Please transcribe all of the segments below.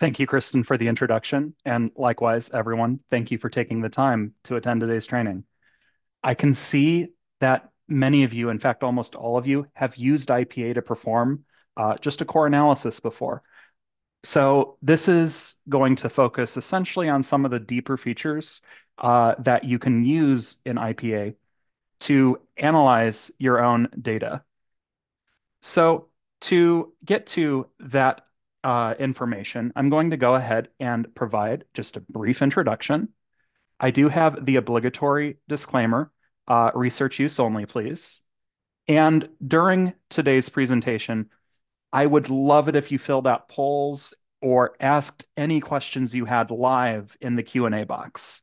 Thank you, Kristen, for the introduction. And likewise, everyone, thank you for taking the time to attend today's training. I can see that many of you, in fact, almost all of you, have used IPA to perform just a core analysis before. So this is going to focus essentially on some of the deeper features that you can use in IPA to analyze your own data. So to get to that information, I'm going to go ahead and provide just a brief introduction. I do have the obligatory disclaimer, research use only, please. And during today's presentation, I would love it if you filled out polls or asked any questions you had live in the Q&A box.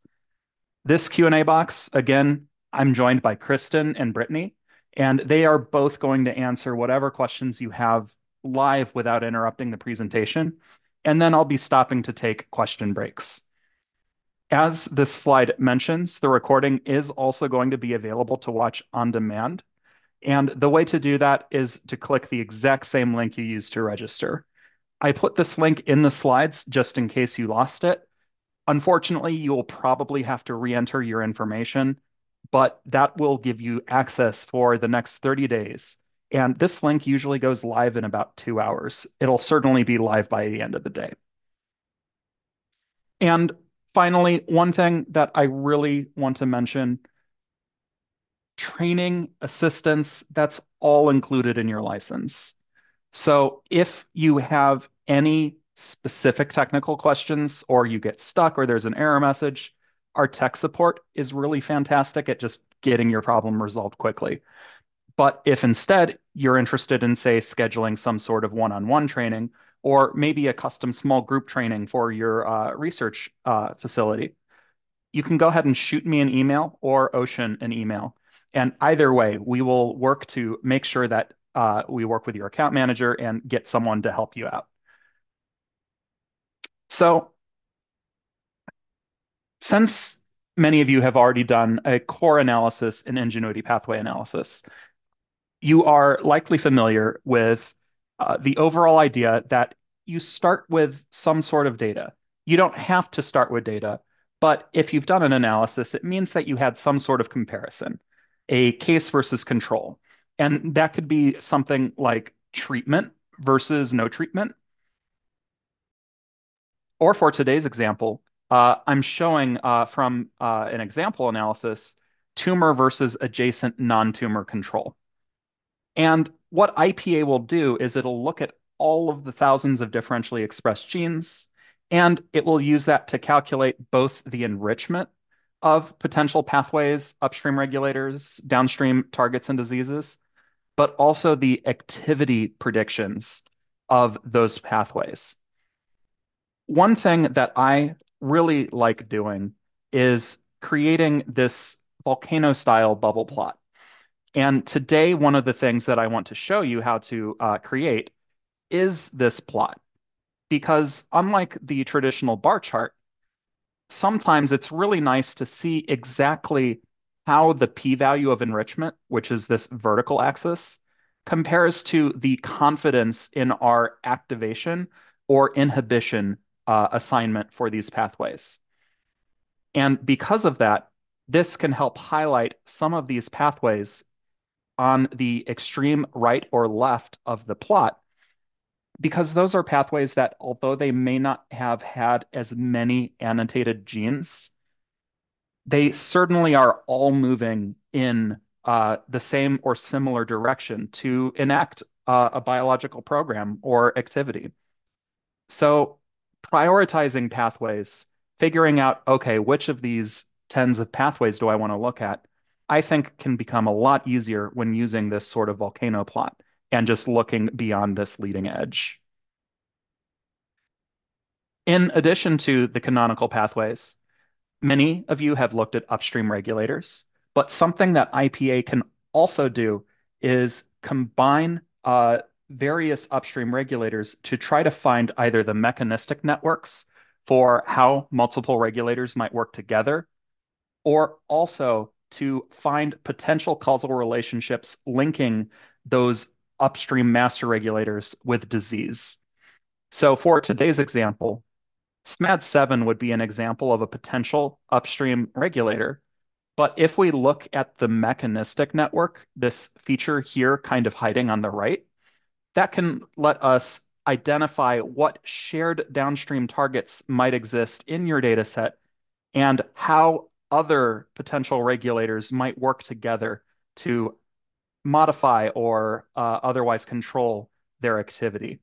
This Q&A box, again, I'm joined by Kristen and Brittany, and they are both going to answer whatever questions you have live without interrupting the presentation, and then I'll be stopping to take question breaks. As this slide mentions, the recording is also going to be available to watch on demand. And the way to do that is to click the exact same link you used to register. I put this link in the slides just in case you lost it. Unfortunately, you will probably have to re-enter your information, but that will give you access for the next 30 days. And this link usually goes live in about 2 hours. It'll certainly be live by the end of the day. And finally, one thing that I really want to mention: training, assistance, that's all included in your license. So if you have any specific technical questions, or you get stuck, or there's an error message, our tech support is really fantastic at just getting your problem resolved quickly. But if instead you're interested in, say, scheduling some sort of one-on-one training, or maybe a custom small group training for your research facility, you can go ahead and shoot me an email or Ocean an email. And either way, we will work to make sure that we work with your account manager and get someone to help you out. So since many of you have already done a core analysis in Ingenuity Pathway Analysis, you are likely familiar with the overall idea that you start with some sort of data. You don't have to start with data, but if you've done an analysis, it means that you had some sort of comparison, a case versus control. And that could be something like treatment versus no treatment. Or for today's example, I'm showing from an example analysis, tumor versus adjacent non-tumor control. And what IPA will do is it'll look at all of the thousands of differentially expressed genes, and it will use that to calculate both the enrichment of potential pathways, upstream regulators, downstream targets and diseases, but also the activity predictions of those pathways. One thing that I really like doing is creating this volcano-style bubble plot. And today, one of the things that I want to show you how to create is this plot. Because unlike the traditional bar chart, sometimes it's really nice to see exactly how the p-value of enrichment, which is this vertical axis, compares to the confidence in our activation or inhibition assignment for these pathways. And because of that, this can help highlight some of these pathways on the extreme right or left of the plot, because those are pathways that, although they may not have had as many annotated genes, they certainly are all moving in the same or similar direction to enact a biological program or activity. So prioritizing pathways, figuring out, okay, which of these tens of pathways do I want to look at, I think can become a lot easier when using this sort of volcano plot and just looking beyond this leading edge. In addition to the canonical pathways, many of you have looked at upstream regulators, but something that IPA can also do is combine various upstream regulators to try to find either the mechanistic networks for how multiple regulators might work together, or also to find potential causal relationships linking those upstream master regulators with disease. So for today's example, SMAD7 would be an example of a potential upstream regulator. But if we look at the mechanistic network, this feature here kind of hiding on the right, that can let us identify what shared downstream targets might exist in your data set and how other potential regulators might work together to modify or otherwise control their activity.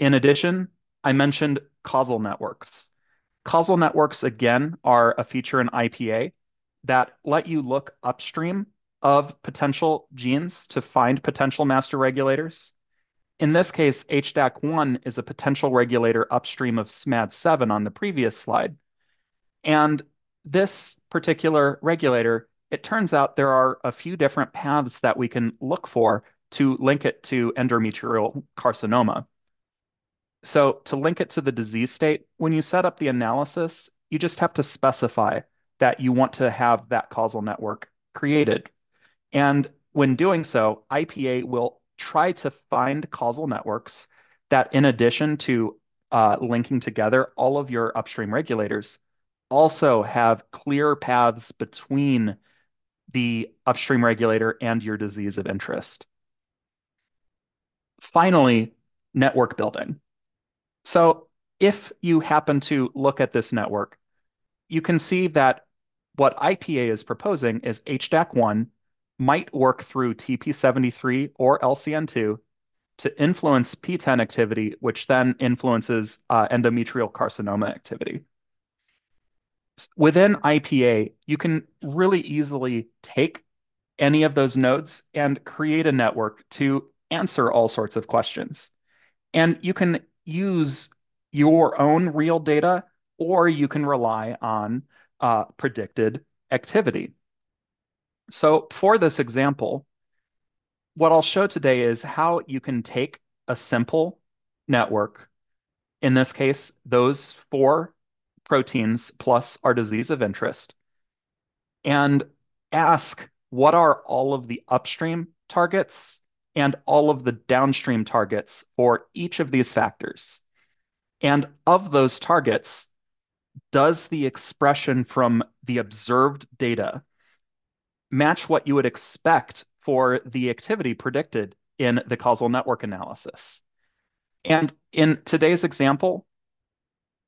In addition, I mentioned causal networks. Causal networks, again, are a feature in IPA that let you look upstream of potential genes to find potential master regulators. In this case, HDAC1 is a potential regulator upstream of SMAD7 on the previous slide. And this particular regulator, it turns out there are a few different paths that we can look for to link it to endometrial carcinoma. So to link it to the disease state, when you set up the analysis, you just have to specify that you want to have that causal network created. And when doing so, IPA will try to find causal networks that, in addition to linking together all of your upstream regulators, also have clear paths between the upstream regulator and your disease of interest. Finally, network building. So if you happen to look at this network, you can see that what IPA is proposing is HDAC1 might work through TP73 or LCN2 to influence PTEN activity, which then influences endometrial carcinoma activity. Within IPA, you can really easily take any of those nodes and create a network to answer all sorts of questions. And you can use your own real data, or you can rely on predicted activity. So for this example, what I'll show today is how you can take a simple network, in this case, those four proteins plus our disease of interest, and ask what are all of the upstream targets and all of the downstream targets for each of these factors. And of those targets, does the expression from the observed data match what you would expect for the activity predicted in the causal network analysis? And in today's example,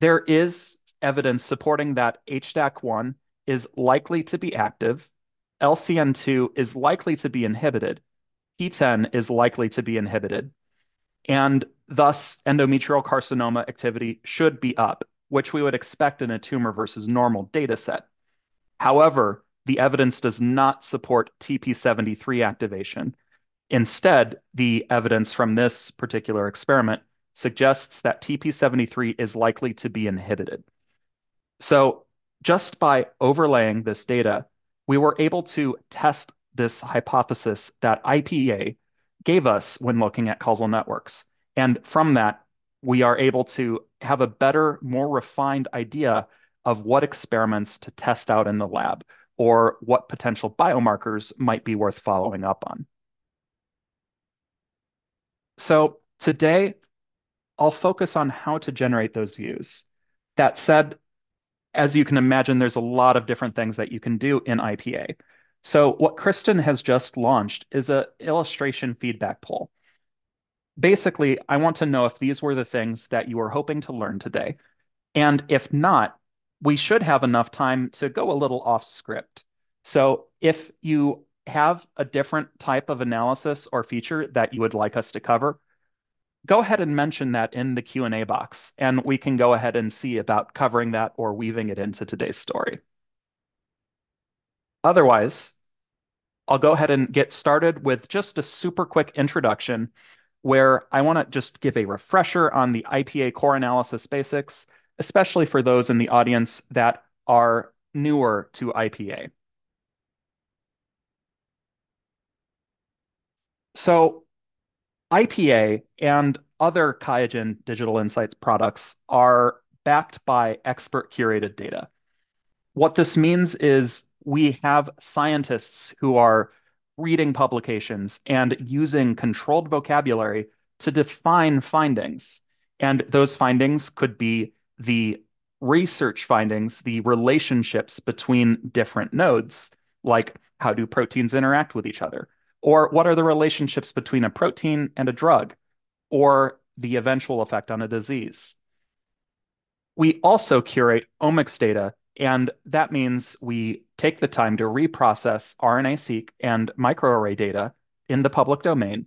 there is evidence supporting that HDAC1 is likely to be active, LCN2 is likely to be inhibited, PTEN is likely to be inhibited, and thus endometrial carcinoma activity should be up, which we would expect in a tumor versus normal data set. However, the evidence does not support TP73 activation. Instead, the evidence from this particular experiment suggests that TP73 is likely to be inhibited. So just by overlaying this data, we were able to test this hypothesis that IPA gave us when looking at causal networks. And from that, we are able to have a better, more refined idea of what experiments to test out in the lab or what potential biomarkers might be worth following up on. So today, I'll focus on how to generate those views. That said, as you can imagine, there's a lot of different things that you can do in IPA. So what Kristen has just launched is an illustration feedback poll. Basically, I want to know if these were the things that you were hoping to learn today. And if not, we should have enough time to go a little off script. So if you have a different type of analysis or feature that you would like us to cover, go ahead and mention that in the Q&A box, and we can go ahead and see about covering that or weaving it into today's story. Otherwise, I'll go ahead and get started with just a super quick introduction where I want to just give a refresher on the IPA core analysis basics, especially for those in the audience that are newer to IPA. So IPA and other QIAGEN Digital Insights products are backed by expert curated data. What this means is we have scientists who are reading publications and using controlled vocabulary to define findings. And those findings could be the research findings, the relationships between different nodes, like how do proteins interact with each other? Or what are the relationships between a protein and a drug? Or the eventual effect on a disease. We also curate omics data, and that means we take the time to reprocess RNA-seq and microarray data in the public domain,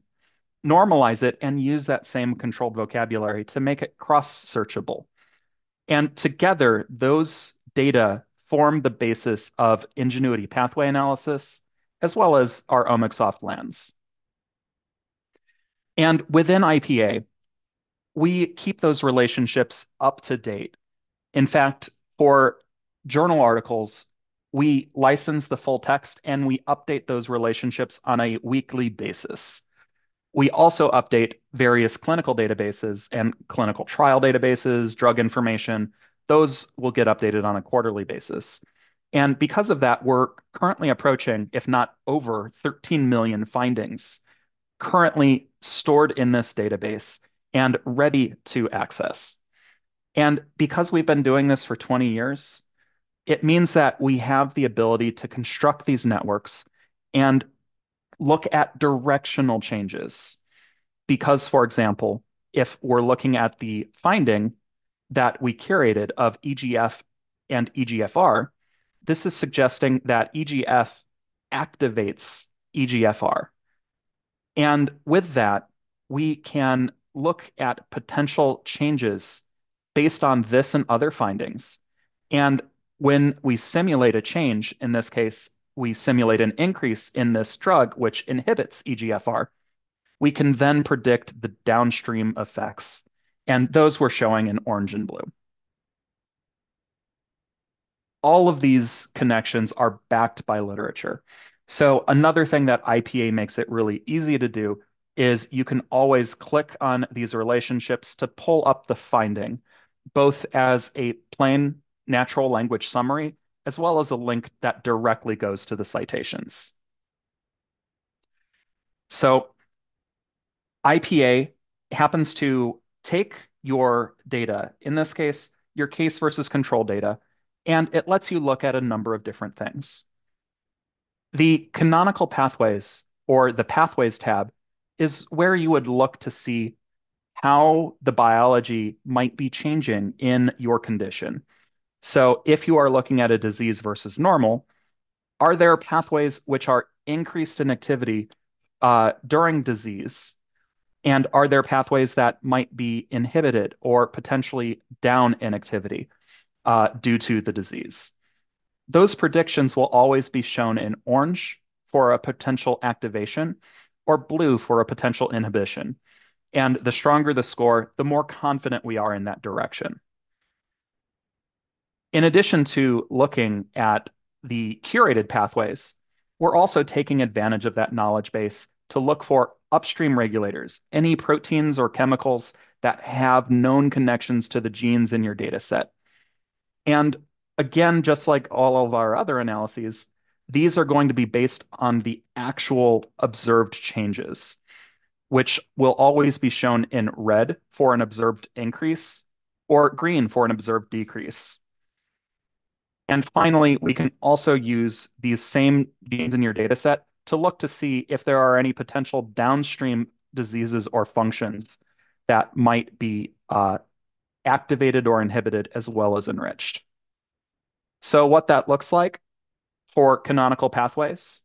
normalize it, and use that same controlled vocabulary to make it cross-searchable. And together, those data form the basis of Ingenuity Pathway Analysis, as well as our OmicSoft lens. And within IPA, we keep those relationships up to date. In fact, for journal articles, we license the full text and we update those relationships on a weekly basis. We also update various clinical databases and clinical trial databases, drug information. Those will get updated on a quarterly basis. And because of that, we're currently approaching, if not over, 13 million findings currently stored in this database and ready to access. And because we've been doing this for 20 years, it means that we have the ability to construct these networks and look at directional changes. Because, for example, if we're looking at the finding that we curated of EGF and EGFR, this is suggesting that EGF activates EGFR. And with that, we can look at potential changes based on this and other findings. And when we simulate a change, in this case, we simulate an increase in this drug, which inhibits EGFR, we can then predict the downstream effects. And those we're showing in orange and blue. All of these connections are backed by literature. So another thing that IPA makes it really easy to do is you can always click on these relationships to pull up the finding, both as a plain natural language summary, as well as a link that directly goes to the citations. So IPA happens to take your data, in this case, your case versus control data, and it lets you look at a number of different things. The canonical pathways, or the pathways tab, is where you would look to see how the biology might be changing in your condition. So if you are looking at a disease versus normal, are there pathways which are increased in activity during disease? And are there pathways that might be inhibited or potentially down in activity due to the disease? Those predictions will always be shown in orange for a potential activation, or blue for a potential inhibition. And the stronger the score, the more confident we are in that direction. In addition to looking at the curated pathways, we're also taking advantage of that knowledge base to look for upstream regulators, any proteins or chemicals that have known connections to the genes in your data set. And again, just like all of our other analyses, these are going to be based on the actual observed changes, which will always be shown in red for an observed increase or green for an observed decrease. And finally, we can also use these same genes in your data set to look to see if there are any potential downstream diseases or functions that might be activated or inhibited as well as enriched. So what that looks like for canonical pathways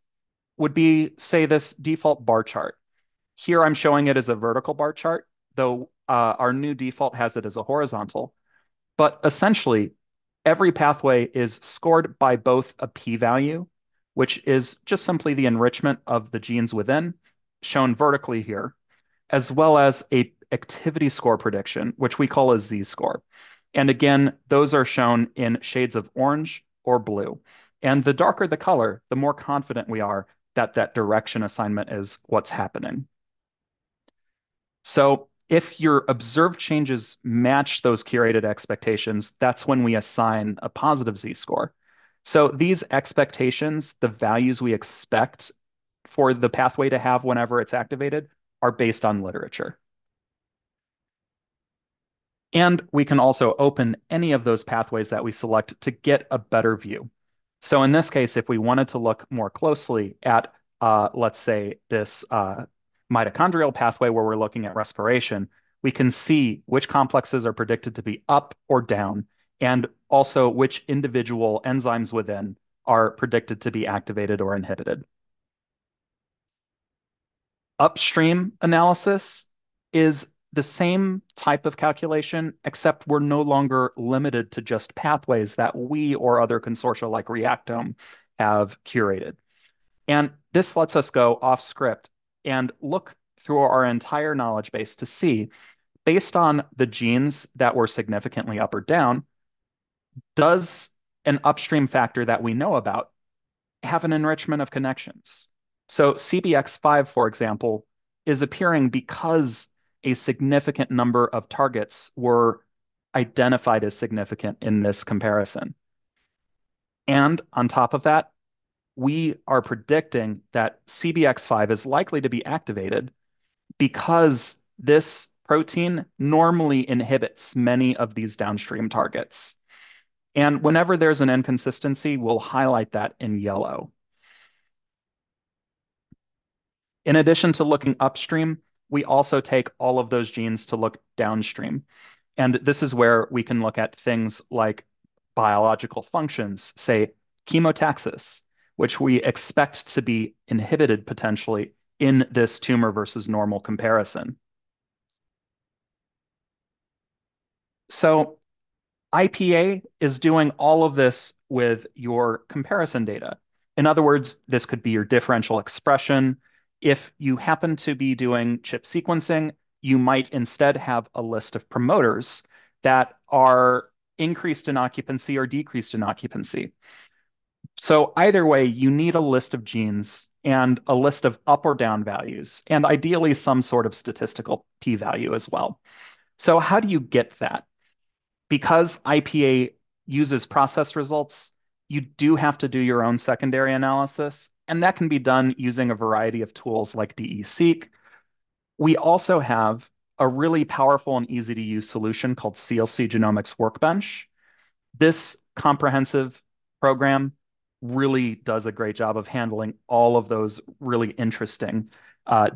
would be, say, this default bar chart. Here I'm showing it as a vertical bar chart, though our new default has it as a horizontal. But essentially, every pathway is scored by both a p-value, which is just simply the enrichment of the genes within, shown vertically here, as well as a activity score prediction, which we call a Z-score. And again, those are shown in shades of orange or blue. And the darker the color, the more confident we are that that direction assignment is what's happening. So if your observed changes match those curated expectations, that's when we assign a positive Z-score. So these expectations, the values we expect for the pathway to have whenever it's activated, are based on literature. And we can also open any of those pathways that we select to get a better view. So in this case, if we wanted to look more closely at, let's say, this mitochondrial pathway where we're looking at respiration, we can see which complexes are predicted to be up or down, and also which individual enzymes within are predicted to be activated or inhibited. Upstream analysis is the same type of calculation, except we're no longer limited to just pathways that we or other consortia like Reactome have curated. And this lets us go off script and look through our entire knowledge base to see, based on the genes that were significantly up or down, does an upstream factor that we know about have an enrichment of connections? So CBX5, for example, is appearing because a significant number of targets were identified as significant in this comparison. And on top of that, we are predicting that CBX5 is likely to be activated because this protein normally inhibits many of these downstream targets. And whenever there's an inconsistency, we'll highlight that in yellow. In addition to looking upstream, we also take all of those genes to look downstream. And this is where we can look at things like biological functions, say chemotaxis, which we expect to be inhibited potentially in this tumor versus normal comparison. So IPA is doing all of this with your comparison data. In other words, this could be your differential expression. If you happen to be doing CHIP sequencing, you might instead have a list of promoters that are increased in occupancy or decreased in occupancy. So either way, you need a list of genes and a list of up or down values, and ideally some sort of statistical p-value as well. So how do you get that? Because IPA uses process results, you do have to do your own secondary analysis, and that can be done using a variety of tools like DESeq. We also have a really powerful and easy-to-use solution called CLC Genomics Workbench. This comprehensive program really does a great job of handling all of those really interesting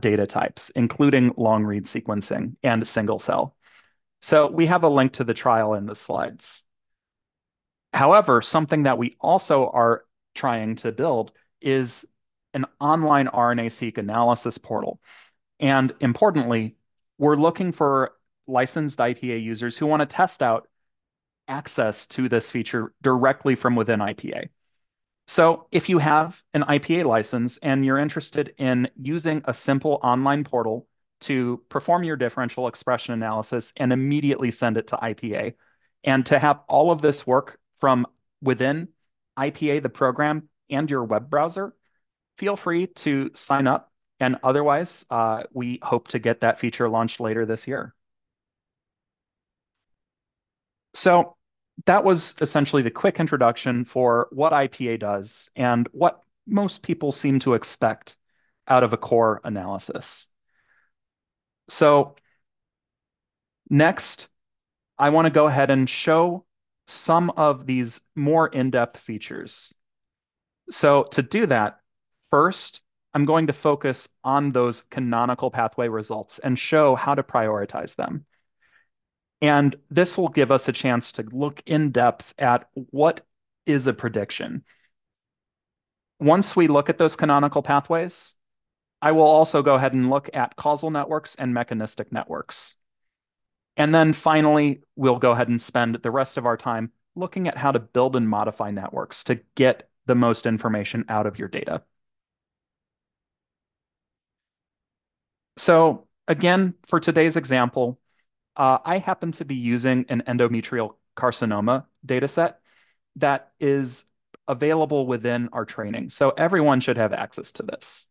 data types, including long-read sequencing and single cell. So we have a link to the trial in the slides. However, something that we also are trying to build is an online RNA-seq analysis portal. And importantly, we're looking for licensed IPA users who want to test out access to this feature directly from within IPA. So if you have an IPA license and you're interested in using a simple online portal to perform your differential expression analysis and immediately send it to IPA, and to have all of this work from within IPA, the program, and your web browser, feel free to sign up. And otherwise, we hope to get that feature launched later this year. So that was essentially the quick introduction for what IPA does and what most people seem to expect out of a core analysis. So next, I want to go ahead and show some of these more in-depth features. So to do that, first, I'm going to focus on those canonical pathway results and show how to prioritize them. And this will give us a chance to look in depth at what is a prediction. Once we look at those canonical pathways, I will also go ahead and look at causal networks and mechanistic networks. And then finally, we'll go ahead and spend the rest of our time looking at how to build and modify networks to get the most information out of your data. So again, for today's example, I happen to be using an endometrial carcinoma dataset that is available within our training. So everyone should have access to this.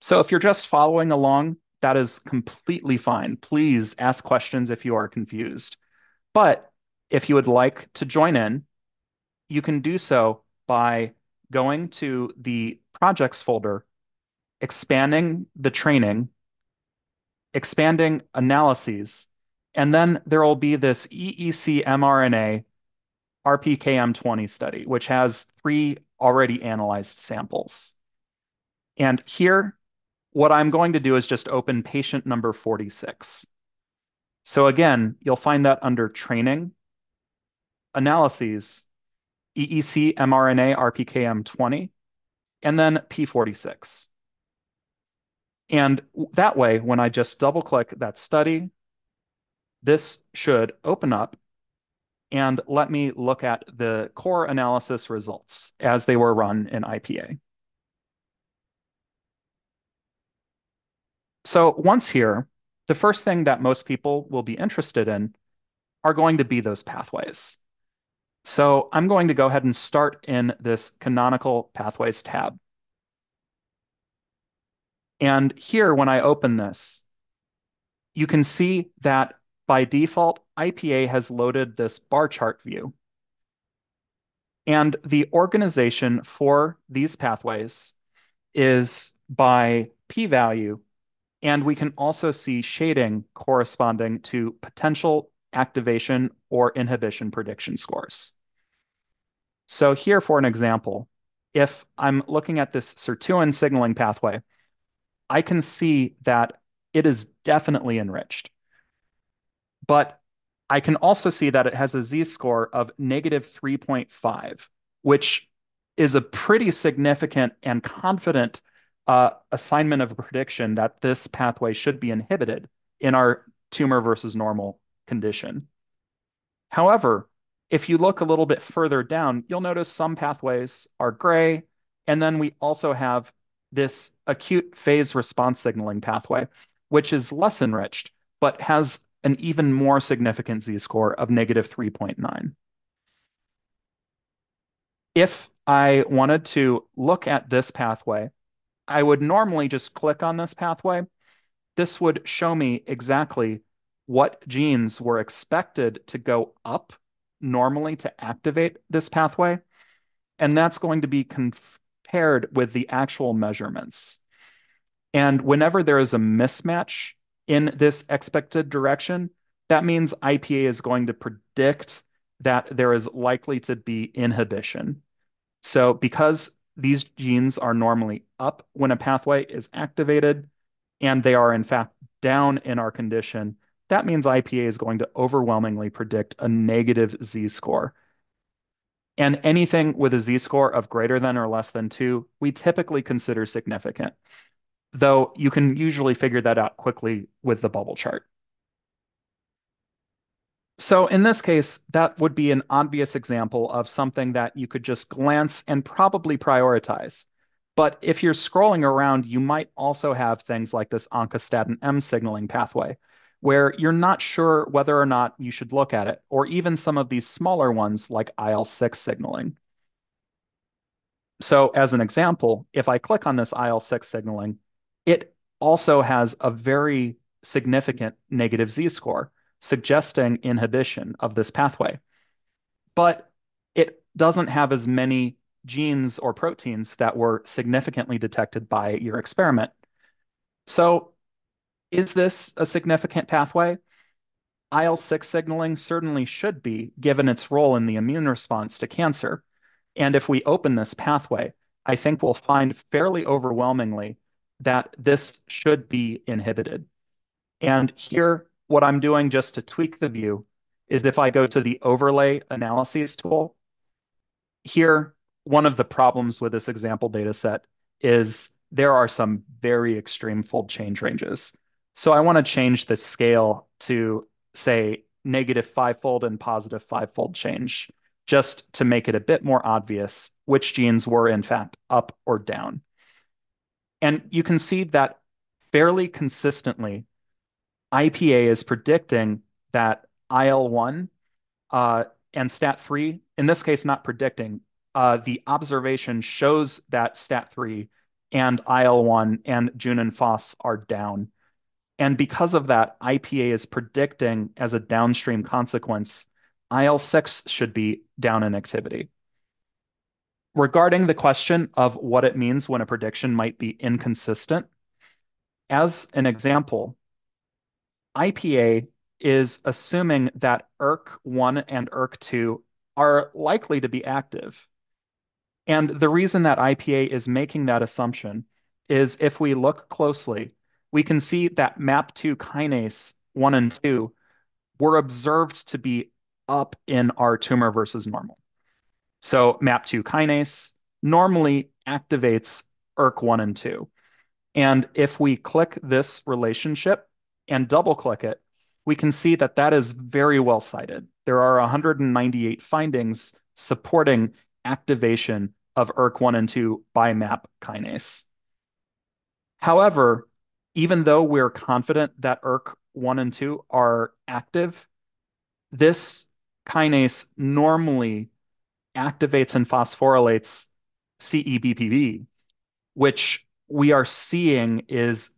So if you're just following along, that is completely fine. Please ask questions if you are confused. But if you would like to join in, you can do so by going to the projects folder, expanding the training, expanding analyses, And then there will be this EEC mRNA RPKM20 study, which has 3 already analyzed samples. And here, what I'm going to do is just open patient number 46. So again, you'll find that under training, analyses, EEC mRNA RPKM20, and then P46. And that way, when I just double click that study, this should open up and let me look at the core analysis results as they were run in IPA. So once here, the first thing that most people will be interested in are going to be those pathways. So I'm going to go ahead and start in this canonical pathways tab. And here, when I open this, you can see that by default, IPA has loaded this bar chart view. And the organization for these pathways is by p-value, and we can also see shading corresponding to potential activation or inhibition prediction scores. So here, for an example, if I'm looking at this sirtuin signaling pathway, I can see that it is definitely enriched. But I can also see that it has a Z-score of -3.5, which is a pretty significant and confident assignment of a prediction that this pathway should be inhibited in our tumor versus normal condition. However, if you look a little bit further down, you'll notice some pathways are gray, and then we also have this acute phase response signaling pathway, which is less enriched, but has an even more significant Z-score of -3.9. If I wanted to look at this pathway, I would normally just click on this pathway. This would show me exactly what genes were expected to go up normally to activate this pathway, and that's going to be compared with the actual measurements. And whenever there is a mismatch in this expected direction, that means IPA is going to predict that there is likely to be inhibition. So because these genes are normally up when a pathway is activated, and they are in fact down in our condition, that means IPA is going to overwhelmingly predict a negative Z-score. And anything with a Z-score of greater than or less than 2, we typically consider significant, though you can usually figure that out quickly with the bubble chart. So in this case, that would be an obvious example of something that you could just glance and probably prioritize. But if you're scrolling around, you might also have things like this oncostatin M signaling pathway, where you're not sure whether or not you should look at it, or even some of these smaller ones like IL-6 signaling. So as an example, if I click on this IL-6 signaling, it also has a very significant negative Z-score, suggesting inhibition of this pathway. But it doesn't have as many genes or proteins that were significantly detected by your experiment. So is this a significant pathway? IL-6 signaling certainly should be, given its role in the immune response to cancer. And if we open this pathway, I think we'll find fairly overwhelmingly that this should be inhibited. And here, what I'm doing just to tweak the view is if I go to the overlay analyses tool, here, one of the problems with this example data set is there are some very extreme fold change ranges. So I want to change the scale to, say, -5-fold and +5-fold change, just to make it a bit more obvious which genes were, in fact, up or down. And you can see that fairly consistently, IPA is predicting that IL-1 and STAT3, in this case, not predicting, the observation shows that STAT3 and IL-1 and Jun and Fos are down. And because of that, IPA is predicting as a downstream consequence, IL-6 should be down in activity. Regarding the question of what it means when a prediction might be inconsistent, as an example, IPA is assuming that ERK1 and ERK2 are likely to be active. And the reason that IPA is making that assumption is if we look closely, we can see that MAP2 kinase 1 and 2 were observed to be up in our tumor versus normal. So MAP2 kinase normally activates ERK1 and 2. And if we click this relationship and double-click it, we can see that that is very well cited. There are 198 findings supporting activation of ERK1 and 2 by MAP kinase. However, even though we're confident that ERK1 and 2 are active, this kinase normally activates and phosphorylates CEBPB, which we are seeing is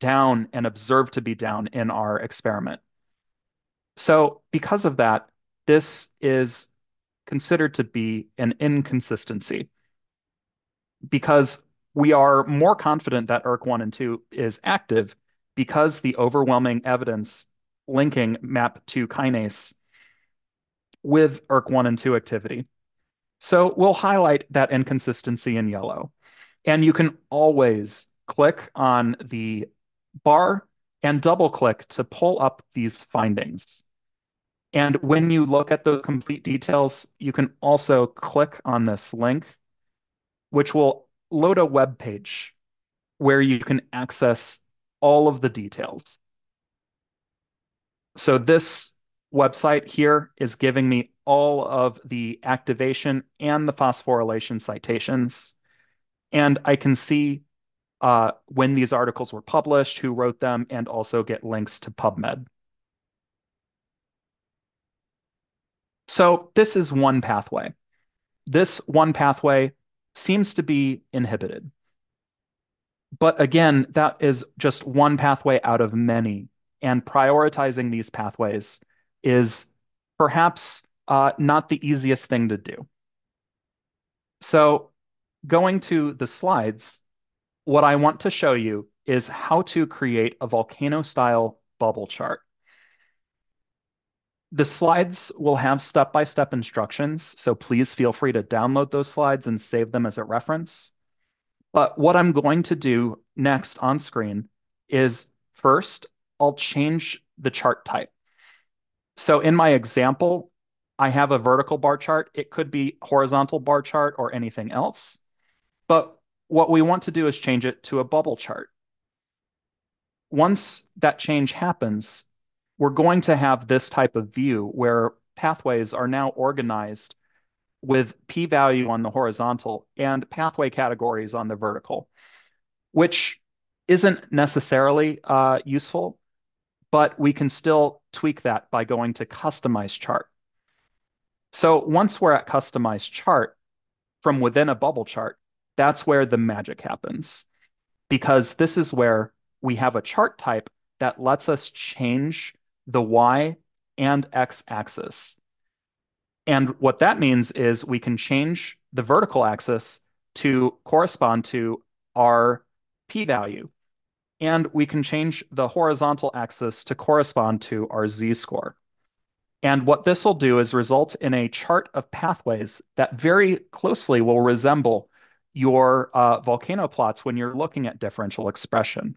down and observed to be down in our experiment. So because of that, this is considered to be an inconsistency because we are more confident that ERK1 and 2 is active because the overwhelming evidence linking MAP2 kinase with ERK1 and 2 activity. So we'll highlight that inconsistency in yellow. And you can always click on the bar and double-click to pull up these findings. And when you look at those complete details, you can also click on this link, which will load a web page where you can access all of the details. So this website here is giving me all of the activation and the phosphorylation citations. And I can see when these articles were published, who wrote them, and also get links to PubMed. So this is one pathway. This one pathway seems to be inhibited. But again, that is just one pathway out of many. And prioritizing these pathways is perhaps not the easiest thing to do. So going to the slides, what I want to show you is how to create a volcano-style bubble chart. The slides will have step-by-step instructions, so please feel free to download those slides and save them as a reference. But what I'm going to do next on screen is first, I'll change the chart type. So in my example, I have a vertical bar chart. It could be horizontal bar chart or anything else. But what we want to do is change it to a bubble chart. Once that change happens, we're going to have this type of view where pathways are now organized with p-value on the horizontal and pathway categories on the vertical, which isn't necessarily useful, but we can still tweak that by going to Customize Chart. So once we're at Customize Chart, from within a bubble chart, that's where the magic happens, because this is where we have a chart type that lets us change the Y and X axis. And what that means is we can change the vertical axis to correspond to our p-value. And we can change the horizontal axis to correspond to our z-score. And what this will do is result in a chart of pathways that very closely will resemble your volcano plots when you're looking at differential expression.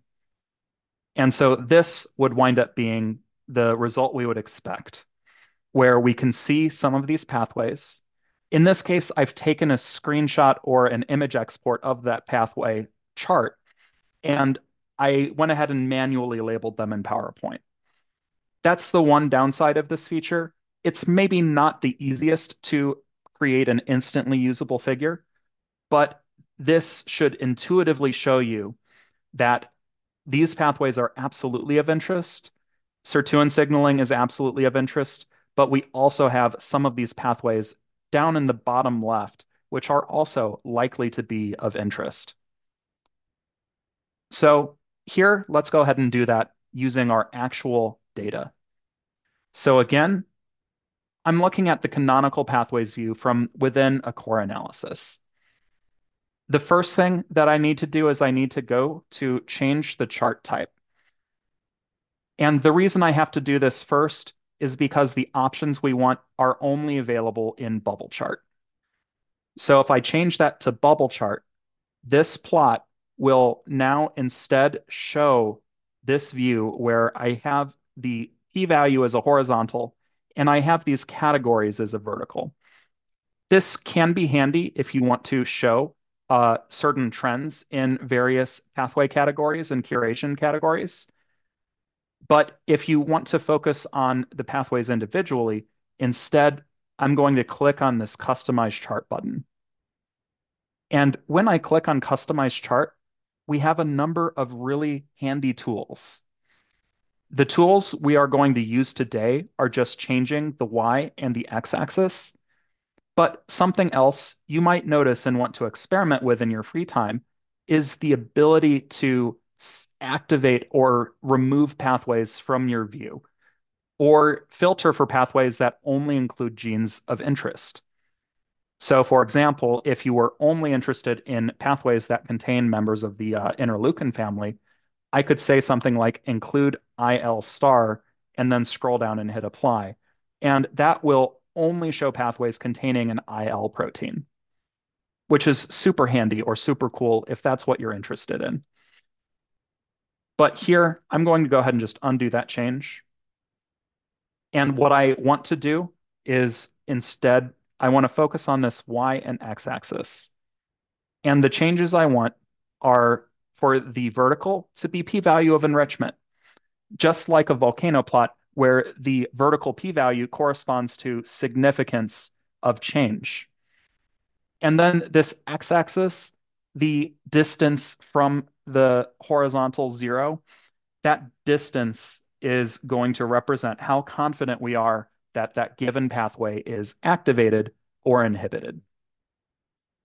And so this would wind up being the result we would expect, where we can see some of these pathways. In this case, I've taken a screenshot or an image export of that pathway chart, and I went ahead and manually labeled them in PowerPoint. That's the one downside of this feature. It's maybe not the easiest to create an instantly usable figure, but this should intuitively show you that these pathways are absolutely of interest. Sirtuin signaling is absolutely of interest, but we also have some of these pathways down in the bottom left, which are also likely to be of interest. So here, let's go ahead and do that using our actual data. So again, I'm looking at the canonical pathways view from within a core analysis. The first thing that I need to do is I need to go to change the chart type. And the reason I have to do this first is because the options we want are only available in bubble chart. So if I change that to bubble chart, this plot will now instead show this view where I have the p-value as a horizontal and I have these categories as a vertical. This can be handy if you want to show certain trends in various pathway categories and curation categories. But if you want to focus on the pathways individually, instead, I'm going to click on this Customize Chart button. And when I click on Customize Chart, we have a number of really handy tools. The tools we are going to use today are just changing the Y and the X axis. But something else you might notice and want to experiment with in your free time is the ability to activate or remove pathways from your view, or filter for pathways that only include genes of interest. So for example, if you were only interested in pathways that contain members of the interleukin family, I could say something like include IL star and then scroll down and hit apply. And that will only show pathways containing an IL protein, which is super handy or super cool if that's what you're interested in. But here, I'm going to go ahead and just undo that change. And what I want to do is instead, I want to focus on this Y and X axis. And the changes I want are for the vertical to be p-value of enrichment, just like a volcano plot where the vertical p-value corresponds to significance of change. And then this x-axis, the distance from the horizontal zero, that distance is going to represent how confident we are that that given pathway is activated or inhibited.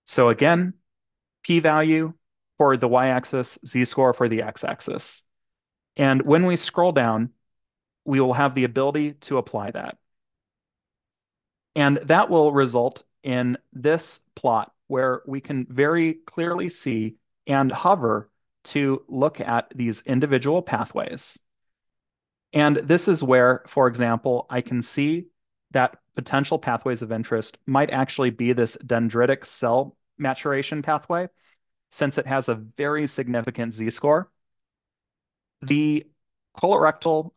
So again, p-value for the y-axis, z-score for the x-axis. And when we scroll down, we will have the ability to apply that. And that will result in this plot where we can very clearly see and hover to look at these individual pathways. And this is where, for example, I can see that potential pathways of interest might actually be this dendritic cell maturation pathway, since it has a very significant z-score. The colorectal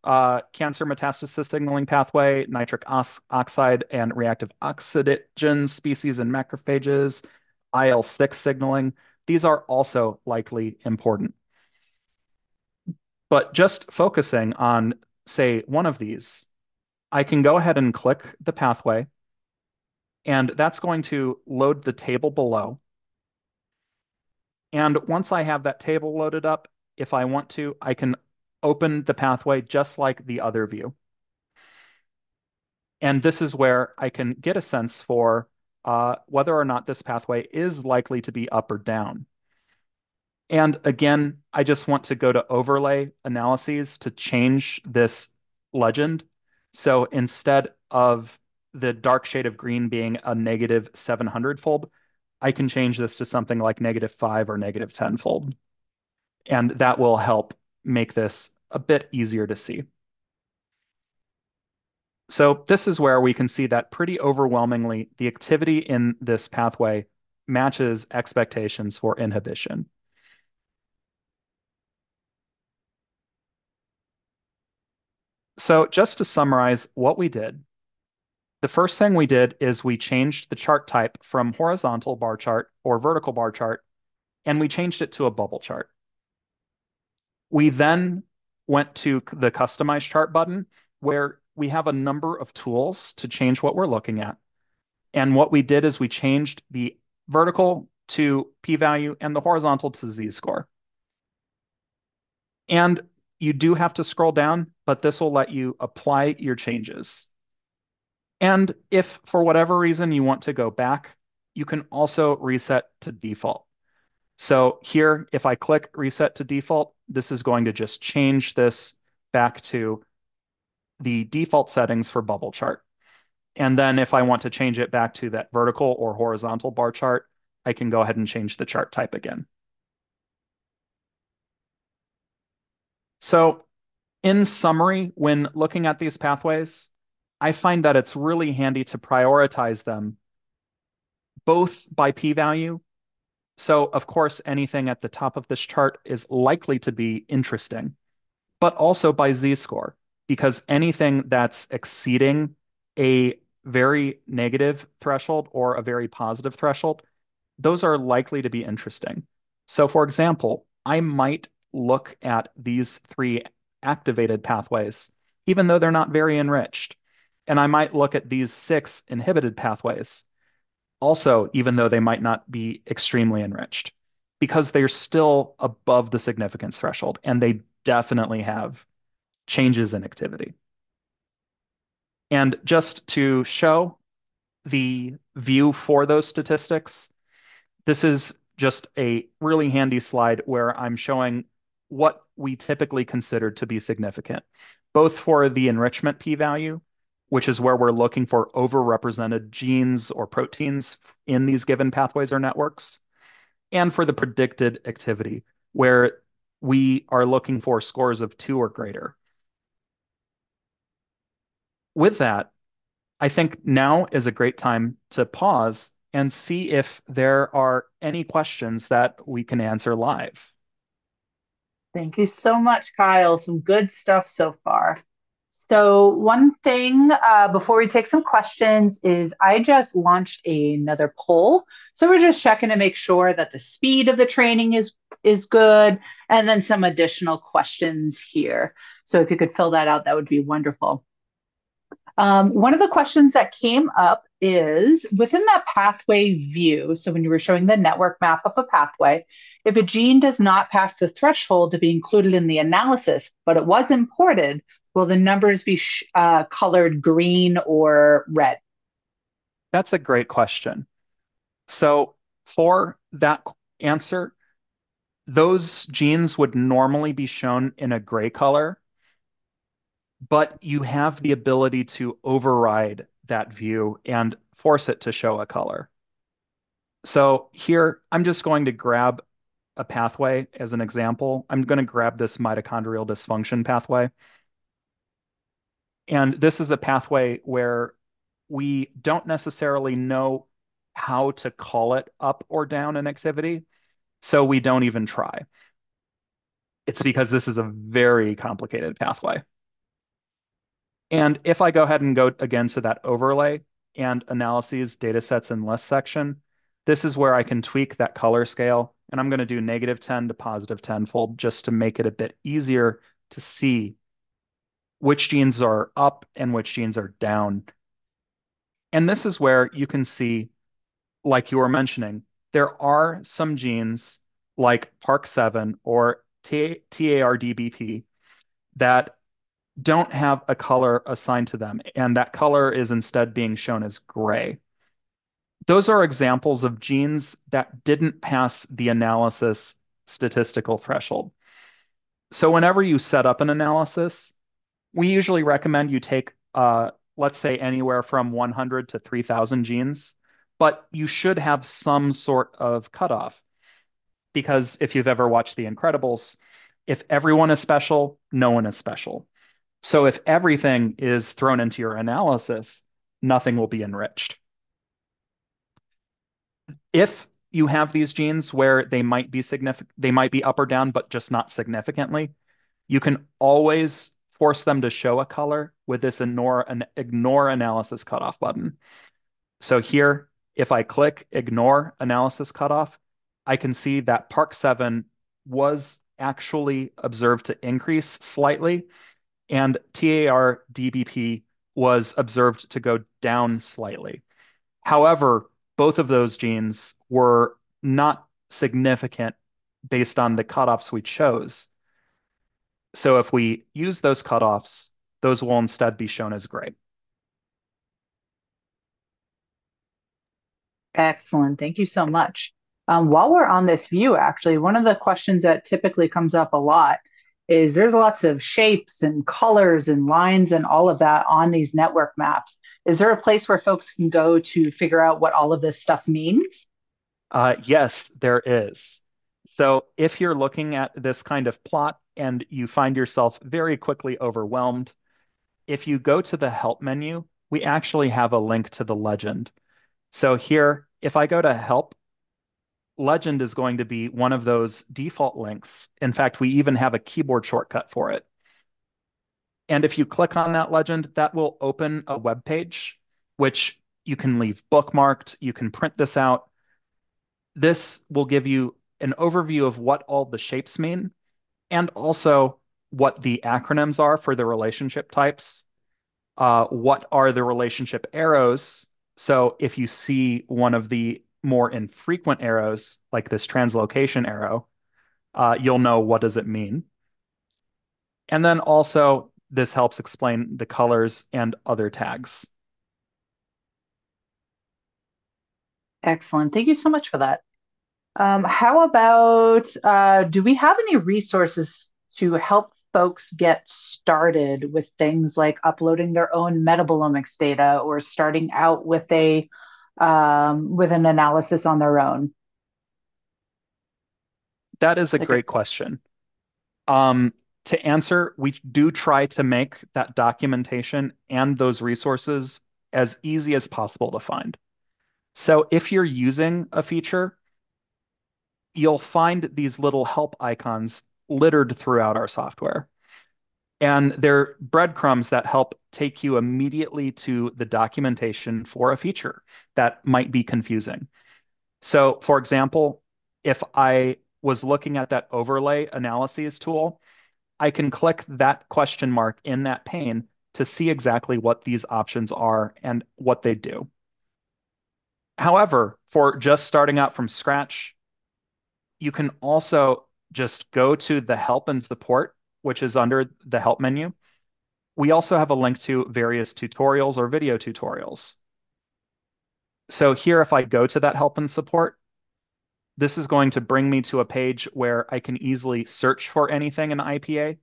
cancer metastasis signaling pathway, nitric oxide and reactive oxygen species in macrophages, IL-6 signaling, these are also likely important. But just focusing on, say, one of these, I can go ahead and click the pathway, and that's going to load the table below. And once I have that table loaded up, if I want to, I can open the pathway just like the other view. And this is where I can get a sense for whether or not this pathway is likely to be up or down. And again, I just want to go to overlay analyses to change this legend. So instead of the dark shade of green being a negative 700-fold, I can change this to something like negative 5 or negative 10-fold. And that will help make this a bit easier to see. So this is where we can see that pretty overwhelmingly the activity in this pathway matches expectations for inhibition. So just to summarize what we did, the first thing we did is we changed the chart type from horizontal bar chart or vertical bar chart, and we changed it to a bubble chart. We then went to the Customize Chart button, where we have a number of tools to change what we're looking at. And what we did is we changed the vertical to p-value and the horizontal to z-score. And you do have to scroll down, but this will let you apply your changes. And if for whatever reason you want to go back, you can also reset to default. So here, if I click reset to default, this is going to just change this back to the default settings for bubble chart. And then if I want to change it back to that vertical or horizontal bar chart, I can go ahead and change the chart type again. So In summary, when looking at these pathways, I find that it's really handy to prioritize them both by p-value. So, of course, anything at the top of this chart is likely to be interesting, but also by z-score, because anything that's exceeding a very negative threshold or a very positive threshold, those are likely to be interesting. So, for example, I might look at these three activated pathways, even though they're not very enriched. And I might look at these six inhibited pathways, also, even though they might not be extremely enriched, because they're still above the significance threshold, and they definitely have changes in activity. And just to show the view for those statistics, this is just a really handy slide where I'm showing what we typically consider to be significant, both for the enrichment p-value, which is where we're looking for overrepresented genes or proteins in these given pathways or networks, and for the predicted activity, where we are looking for scores of 2 or greater. With that, I think now is a great time to pause and see if there are any questions that we can answer live. Thank you so much, Kyle. Some good stuff so far. So one thing before we take some questions is I just launched another poll. So we're just checking to make sure that the speed of the training is good, and then some additional questions here. So if you could fill that out, that would be wonderful. One of the questions that came up is within that pathway view. So when you were showing the network map of a pathway, if a gene does not pass the threshold to be included in the analysis, but it was imported, will the numbers be colored green or red? That's a great question. So for that answer, those genes would normally be shown in a gray color, but you have the ability to override that view and force it to show a color. So here, I'm just going to grab a pathway as an example. I'm going to grab this mitochondrial dysfunction pathway. And this is a pathway where we don't necessarily know how to call it up or down in activity, so we don't even try. It's because this is a very complicated pathway. And if I go ahead and go again to that overlay and analyses, datasets, and lists section, this is where I can tweak that color scale. And I'm going to do -10 to +10-fold just to make it a bit easier to see which genes are up and which genes are down. And this is where you can see, like you were mentioning, there are some genes like PARK7 or TARDBP that don't have a color assigned to them, and that color is instead being shown as gray. Those are examples of genes that didn't pass the analysis statistical threshold. So whenever you set up an analysis, we usually recommend you take, let's say, anywhere from 100 to 3,000 genes, but you should have some sort of cutoff, because if you've ever watched The Incredibles, if everyone is special, no one is special. So if everything is thrown into your analysis, nothing will be enriched. If you have these genes where they might be significant, they might be up or down, but just not significantly, you can always force them to show a color with this ignore analysis cutoff button. So here, if I click ignore analysis cutoff, I can see that PARK7 was actually observed to increase slightly, and TARDBP was observed to go down slightly. However, both of those genes were not significant based on the cutoffs we chose. So if we use those cutoffs, those will instead be shown as gray. Excellent. Thank you so much. While we're on this view, actually, one of the questions that typically comes up a lot is there's lots of shapes and colors and lines and all of that on these network maps. Is there a place where folks can go to figure out what all of this stuff means? Yes, there is. So if you're looking at this kind of plot and you find yourself very quickly overwhelmed, if you go to the help menu, we actually have a link to the legend. So here, if I go to help, legend is going to be one of those default links. In fact, we even have a keyboard shortcut for it. And if you click on that legend, that will open a web page, which you can leave bookmarked. You can print this out. This will give you an overview of what all the shapes mean and also what the acronyms are for the relationship types. What are the relationship arrows? So if you see one of the more infrequent arrows, like this translocation arrow, you'll know what does it mean. And then also, this helps explain the colors and other tags. Excellent. Thank you so much for that. How about, do we have any resources to help folks get started with things like uploading their own metabolomics data or starting out with a with an analysis on their own? That is a great question. To answer, we do try to make that documentation and those resources as easy as possible to find. So if you're using a feature, you'll find these little help icons littered throughout our software. And they're breadcrumbs that help take you immediately to the documentation for a feature that might be confusing. So for example, if I was looking at that overlay analyses tool, I can click that question mark in that pane to see exactly what these options are and what they do. However, for just starting out from scratch, you can also just go to the help and support, which is under the help menu. We also have a link to various tutorials or video tutorials. So here, if I go to that help and support, this is going to bring me to a page where I can easily search for anything in IPA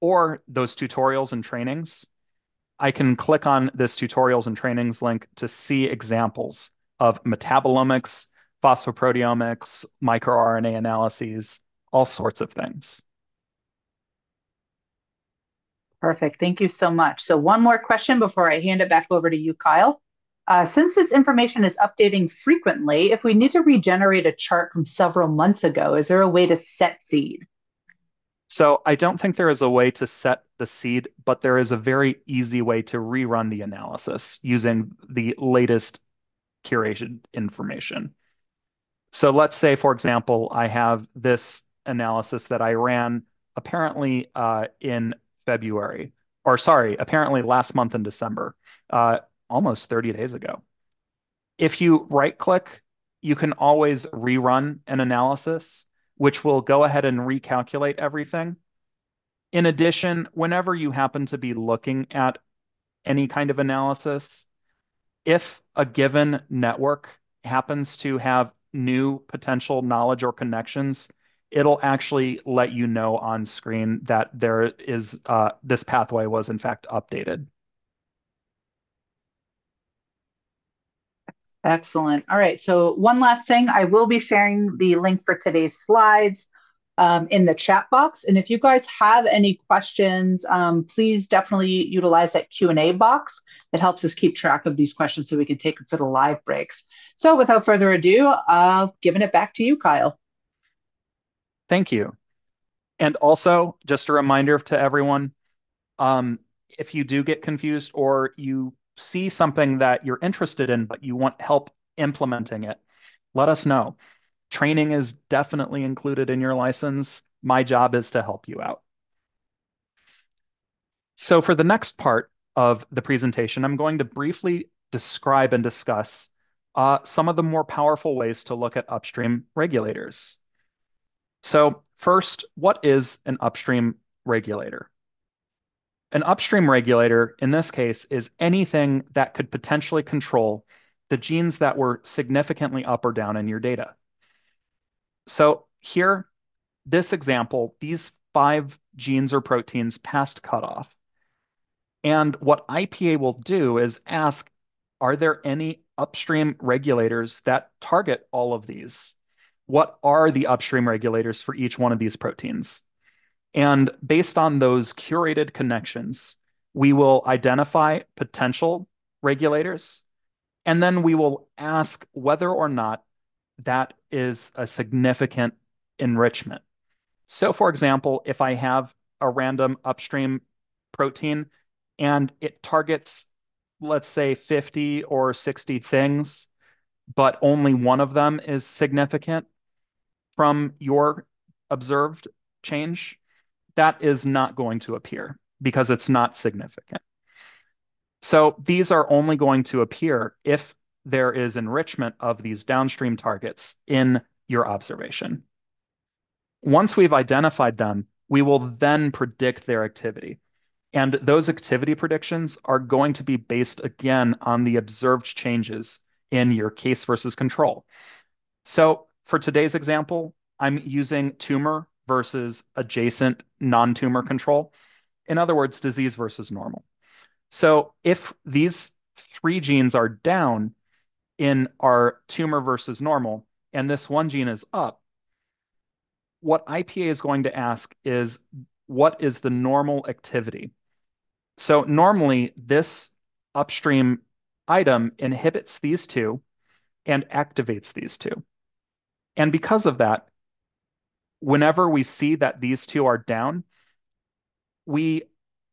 or those tutorials and trainings. I can click on this tutorials and trainings link to see examples of metabolomics, phosphoproteomics, microRNA analyses, all sorts of things. Perfect. Thank you so much. So one more question before I hand it back over to you, Kyle. Since this information is updating frequently, if we need to regenerate a chart from several months ago, is there a way to set seed? So I don't think there is a way to set the seed, but there is a very easy way to rerun the analysis using the latest curated information. So let's say, for example, I have this analysis that I ran apparently in February, or sorry, apparently last month in December, almost 30 days ago. If you right-click, you can always rerun an analysis, which will go ahead and recalculate everything. In addition, whenever you happen to be looking at any kind of analysis, if a given network happens to have new potential knowledge or connections, it'll actually let you know on screen that there is this pathway was in fact updated. Excellent. All right. So one last thing, I will be sharing the link for today's slides in the chat box. And if you guys have any questions, please definitely utilize that Q&A box. It helps us keep track of these questions so we can take them for the live breaks. So without further ado, giving it back to you, Kyle. Thank you. And also, just a reminder to everyone, if you do get confused or you see something that you're interested in, but you want help implementing it, let us know. Training is definitely included in your license. My job is to help you out. So for the next part of the presentation, I'm going to briefly describe and discuss some of the more powerful ways to look at upstream regulators. So first, what is an upstream regulator? An upstream regulator, in this case, is anything that could potentially control the genes that were significantly up or down in your data. So here, this example, these 5 genes or proteins passed cutoff. And what IPA will do is ask, are there any upstream regulators that target all of these? what are the upstream regulators for each one of these proteins? And based on those curated connections, we will identify potential regulators, and then we will ask whether or not that is a significant enrichment. So for example, if I have a random upstream protein and it targets, let's say, 50 or 60 things, but only one of them is significant from your observed change, that is not going to appear because it's not significant. So these are only going to appear if there is enrichment of these downstream targets in your observation. Once we've identified them, we will then predict their activity. And those activity predictions are going to be based, again, on the observed changes in your case versus control. So for today's example, I'm using tumor versus adjacent non-tumor control. In other words, disease versus normal. So if these three genes are down in our tumor versus normal, and this one gene is up, what IPA is going to ask is, what is the normal activity? So normally, this upstream item inhibits these two and activates these two. And because of that, whenever we see that these two are down, we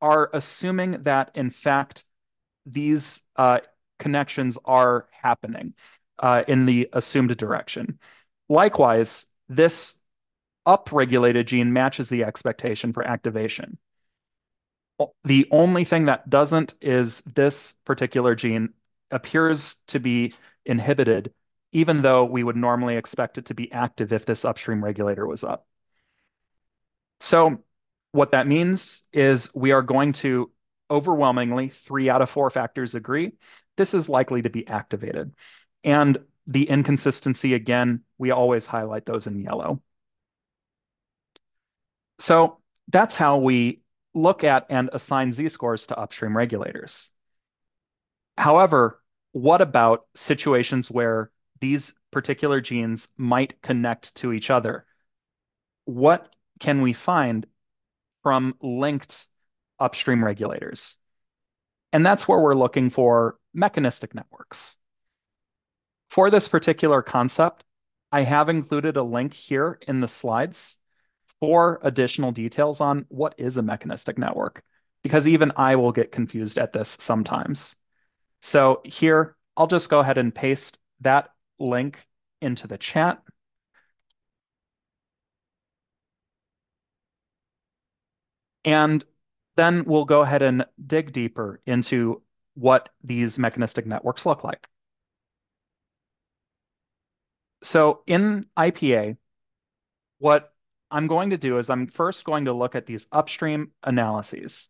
are assuming that, in fact, these connections are happening in the assumed direction. Likewise, this upregulated gene matches the expectation for activation. The only thing that doesn't is this particular gene appears to be inhibited, even though we would normally expect it to be active if this upstream regulator was up. So what that means is we are going to overwhelmingly, 3 out of 4 factors agree, this is likely to be activated. And the inconsistency, again, we always highlight those in yellow. So that's how we look at and assign Z-scores to upstream regulators. However, what about situations where these particular genes might connect to each other? What can we find from linked upstream regulators? And that's where we're looking for mechanistic networks. For this particular concept, I have included a link here in the slides for additional details on what is a mechanistic network, because even I will get confused at this sometimes. So here, I'll just go ahead and paste that link into the chat. And then we'll go ahead and dig deeper into what these mechanistic networks look like. So in IPA, what I'm going to do is I'm first going to look at these upstream analyses.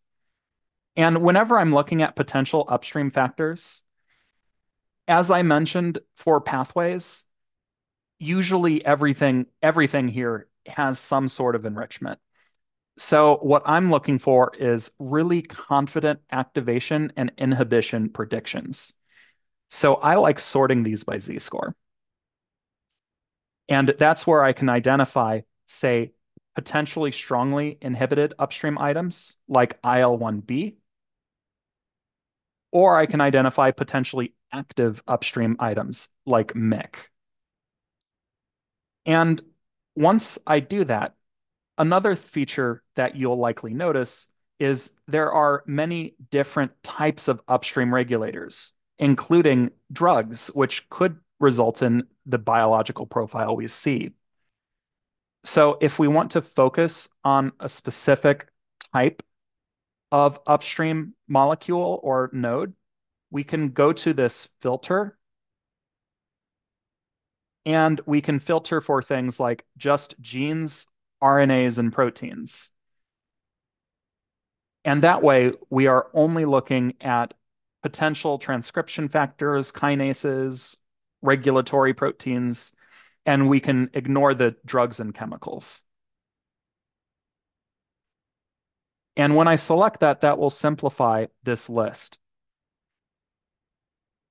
And whenever I'm looking at potential upstream factors, as I mentioned for pathways, usually everything here has some sort of enrichment. So what I'm looking for is really confident activation and inhibition predictions. So I like sorting these by Z-score. And that's where I can identify, say, potentially strongly inhibited upstream items like IL-1B, or I can identify potentially active upstream items like MYC. And once I do that, another feature that you'll likely notice is there are many different types of upstream regulators, including drugs, which could result in the biological profile we see. So if we want to focus on a specific type of upstream molecule or node, we can go to this filter, and we can filter for things like just genes, RNAs, and proteins. And that way, we are only looking at potential transcription factors, kinases, regulatory proteins, and we can ignore the drugs and chemicals. And when I select that, that will simplify this list.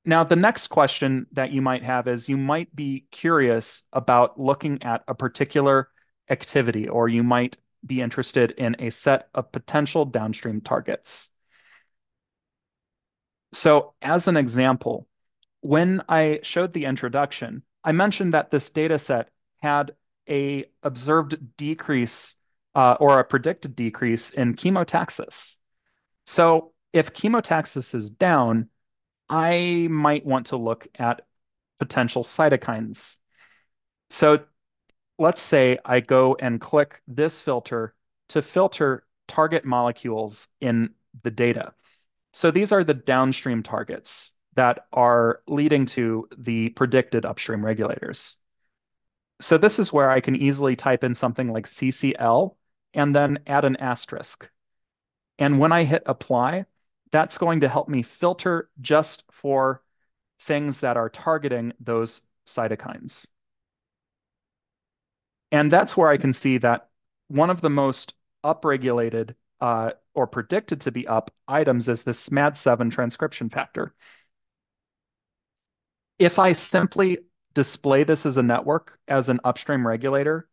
Now, the next question that you might have is you might be curious about looking at a particular activity, or you might be interested in a set of potential downstream targets. So as an example, when I showed the introduction, I mentioned that this data set had a observed decrease or a predicted decrease in chemotaxis. So if chemotaxis is down, I might want to look at potential cytokines. So let's say I go and click this filter to filter target molecules in the data. So these are the downstream targets that are leading to the predicted upstream regulators. So this is where I can easily type in something like CCL and then add an asterisk. And when I hit apply, that's going to help me filter just for things that are targeting those cytokines. And that's where I can see that one of the most upregulated or predicted to be up items is the SMAD7 transcription factor. If I simply display this as a network, as an upstream regulator,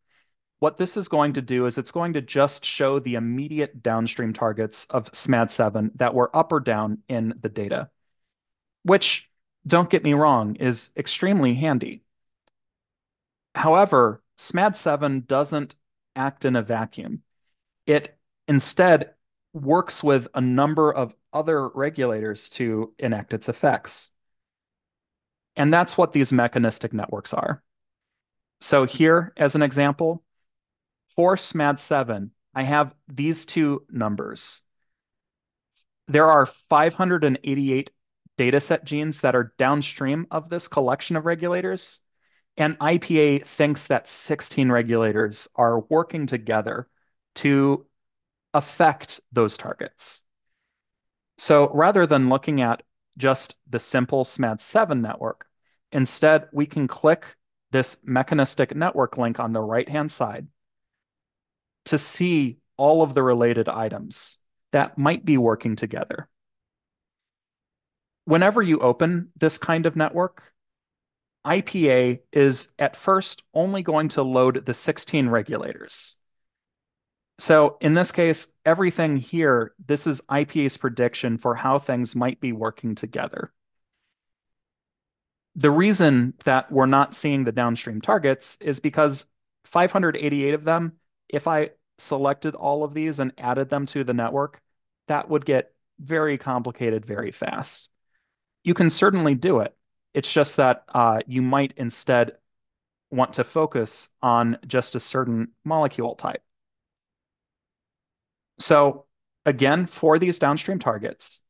what this is going to do is it's going to just show the immediate downstream targets of SMAD7 that were up or down in the data, which, don't get me wrong, is extremely handy. However, SMAD7 doesn't act in a vacuum. It instead works with a number of other regulators to enact its effects. And that's what these mechanistic networks are. So here, as an example, for SMAD7, I have these two numbers. There are 588 dataset genes that are downstream of this collection of regulators, and IPA thinks that 16 regulators are working together to affect those targets. So rather than looking at just the simple SMAD7 network, instead we can click this mechanistic network link on the right-hand side to see all of the related items that might be working together. Whenever you open this kind of network, IPA is at first only going to load the 16 regulators. So in this case, everything here, this is IPA's prediction for how things might be working together. The reason that we're not seeing the downstream targets is because 588 of them, if I selected all of these and added them to the network, that would get very complicated very fast. You can certainly do it. It's just that you might instead want to focus on just a certain molecule type. So again, for these downstream targets,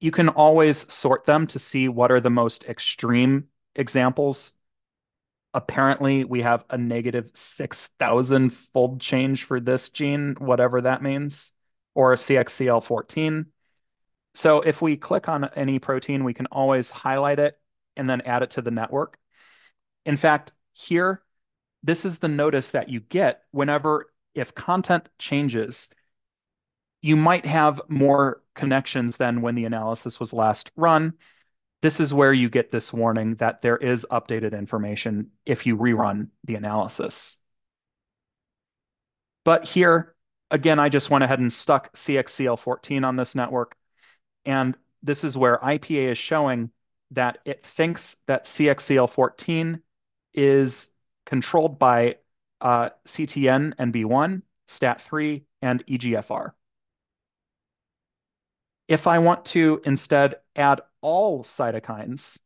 you can always sort them to see what are the most extreme examples. Apparently, we have a negative 6,000 fold change for this gene, whatever that means, or CXCL14. So if we click on any protein, we can always highlight it and then add it to the network. In fact, here, this is the notice that you get whenever, if content changes, you might have more connections than when the analysis was last run. This is where you get this warning that there is updated information if you rerun the analysis. But here, again, I just went ahead and stuck CXCL14 on this network. And this is where IPA is showing that it thinks that CXCL14 is controlled by CTN-NB1, STAT3, and EGFR. If I want to instead add all cytokines,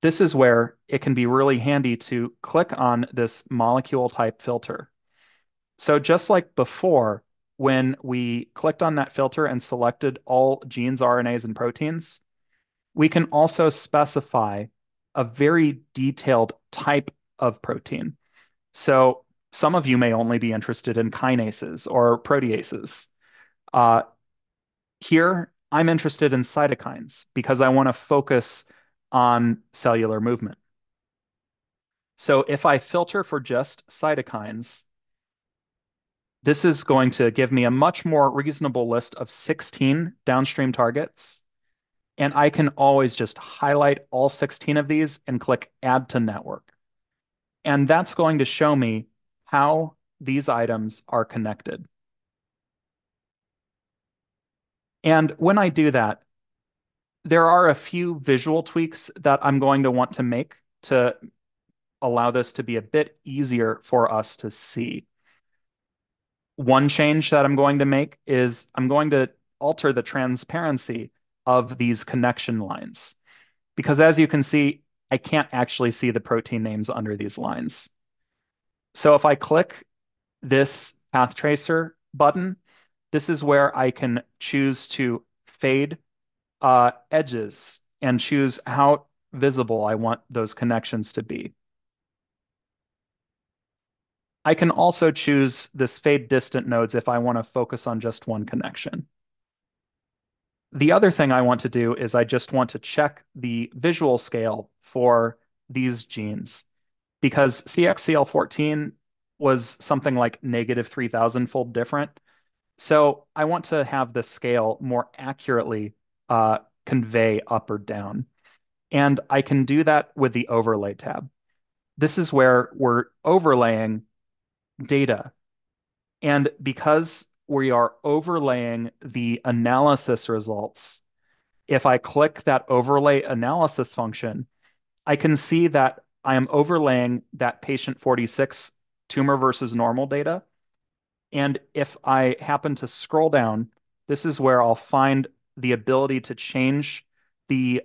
this is where it can be really handy to click on this molecule type filter. So just like before, when we clicked on that filter and selected all genes, RNAs, and proteins, we can also specify a very detailed type of protein. So some of you may only be interested in kinases or proteases. Here, I'm interested in cytokines because I want to focus on cellular movement. So if I filter for just cytokines, this is going to give me a much more reasonable list of 16 downstream targets. And I can always just highlight all 16 of these and click Add to Network. And that's going to show me how these items are connected. And when I do that, there are a few visual tweaks that I'm going to want to make to allow this to be a bit easier for us to see. One change that I'm going to make is I'm going to alter the transparency of these connection lines, because as you can see, I can't actually see the protein names under these lines. So if I click this path tracer button, this is where I can choose to fade edges and choose how visible I want those connections to be. I can also choose this fade distant nodes if I want to focus on just one connection. The other thing I want to do is I just want to check the visual scale for these genes, because CXCL14 was something like -3,000-fold different. So I want to have the scale more accurately convey up or down. And I can do that with the overlay tab. This is where we're overlaying data. And because we are overlaying the analysis results, if I click that overlay analysis function, I can see that I am overlaying that patient 46 tumor versus normal data. And if I happen to scroll down, this is where I'll find the ability to change the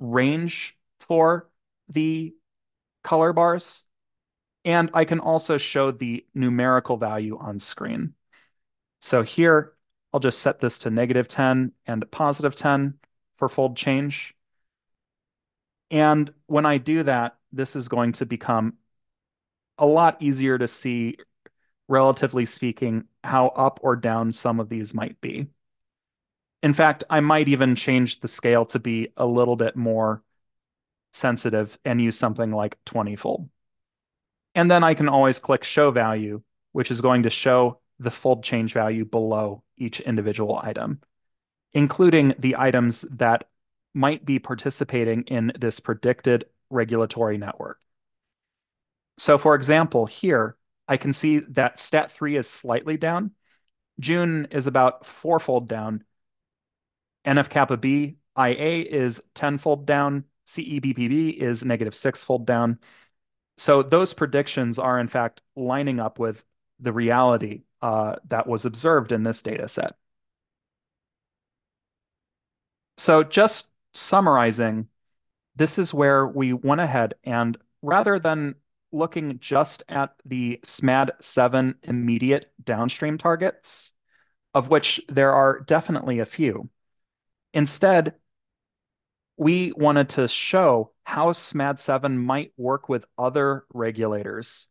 range for the color bars. And I can also show the numerical value on screen. So here, I'll just set this to -10 and +10 for fold change. And when I do that, this is going to become a lot easier to see, relatively speaking, how up or down some of these might be. In fact, I might even change the scale to be a little bit more sensitive and use something like 20-fold. And then I can always click Show Value, which is going to show the fold change value below each individual item, including the items that might be participating in this predicted regulatory network. So for example, here, I can see that STAT3 is slightly down. Jun is about 4-fold down. NF-kappa-B IA is 10-fold down. CEBPB is -6-fold down. So those predictions are in fact lining up with the reality that was observed in this data set. So just summarizing, this is where we went ahead and rather than looking just at the SMAD7 immediate downstream targets, of which there are definitely a few. Instead, we wanted to show how SMAD7 might work with other regulators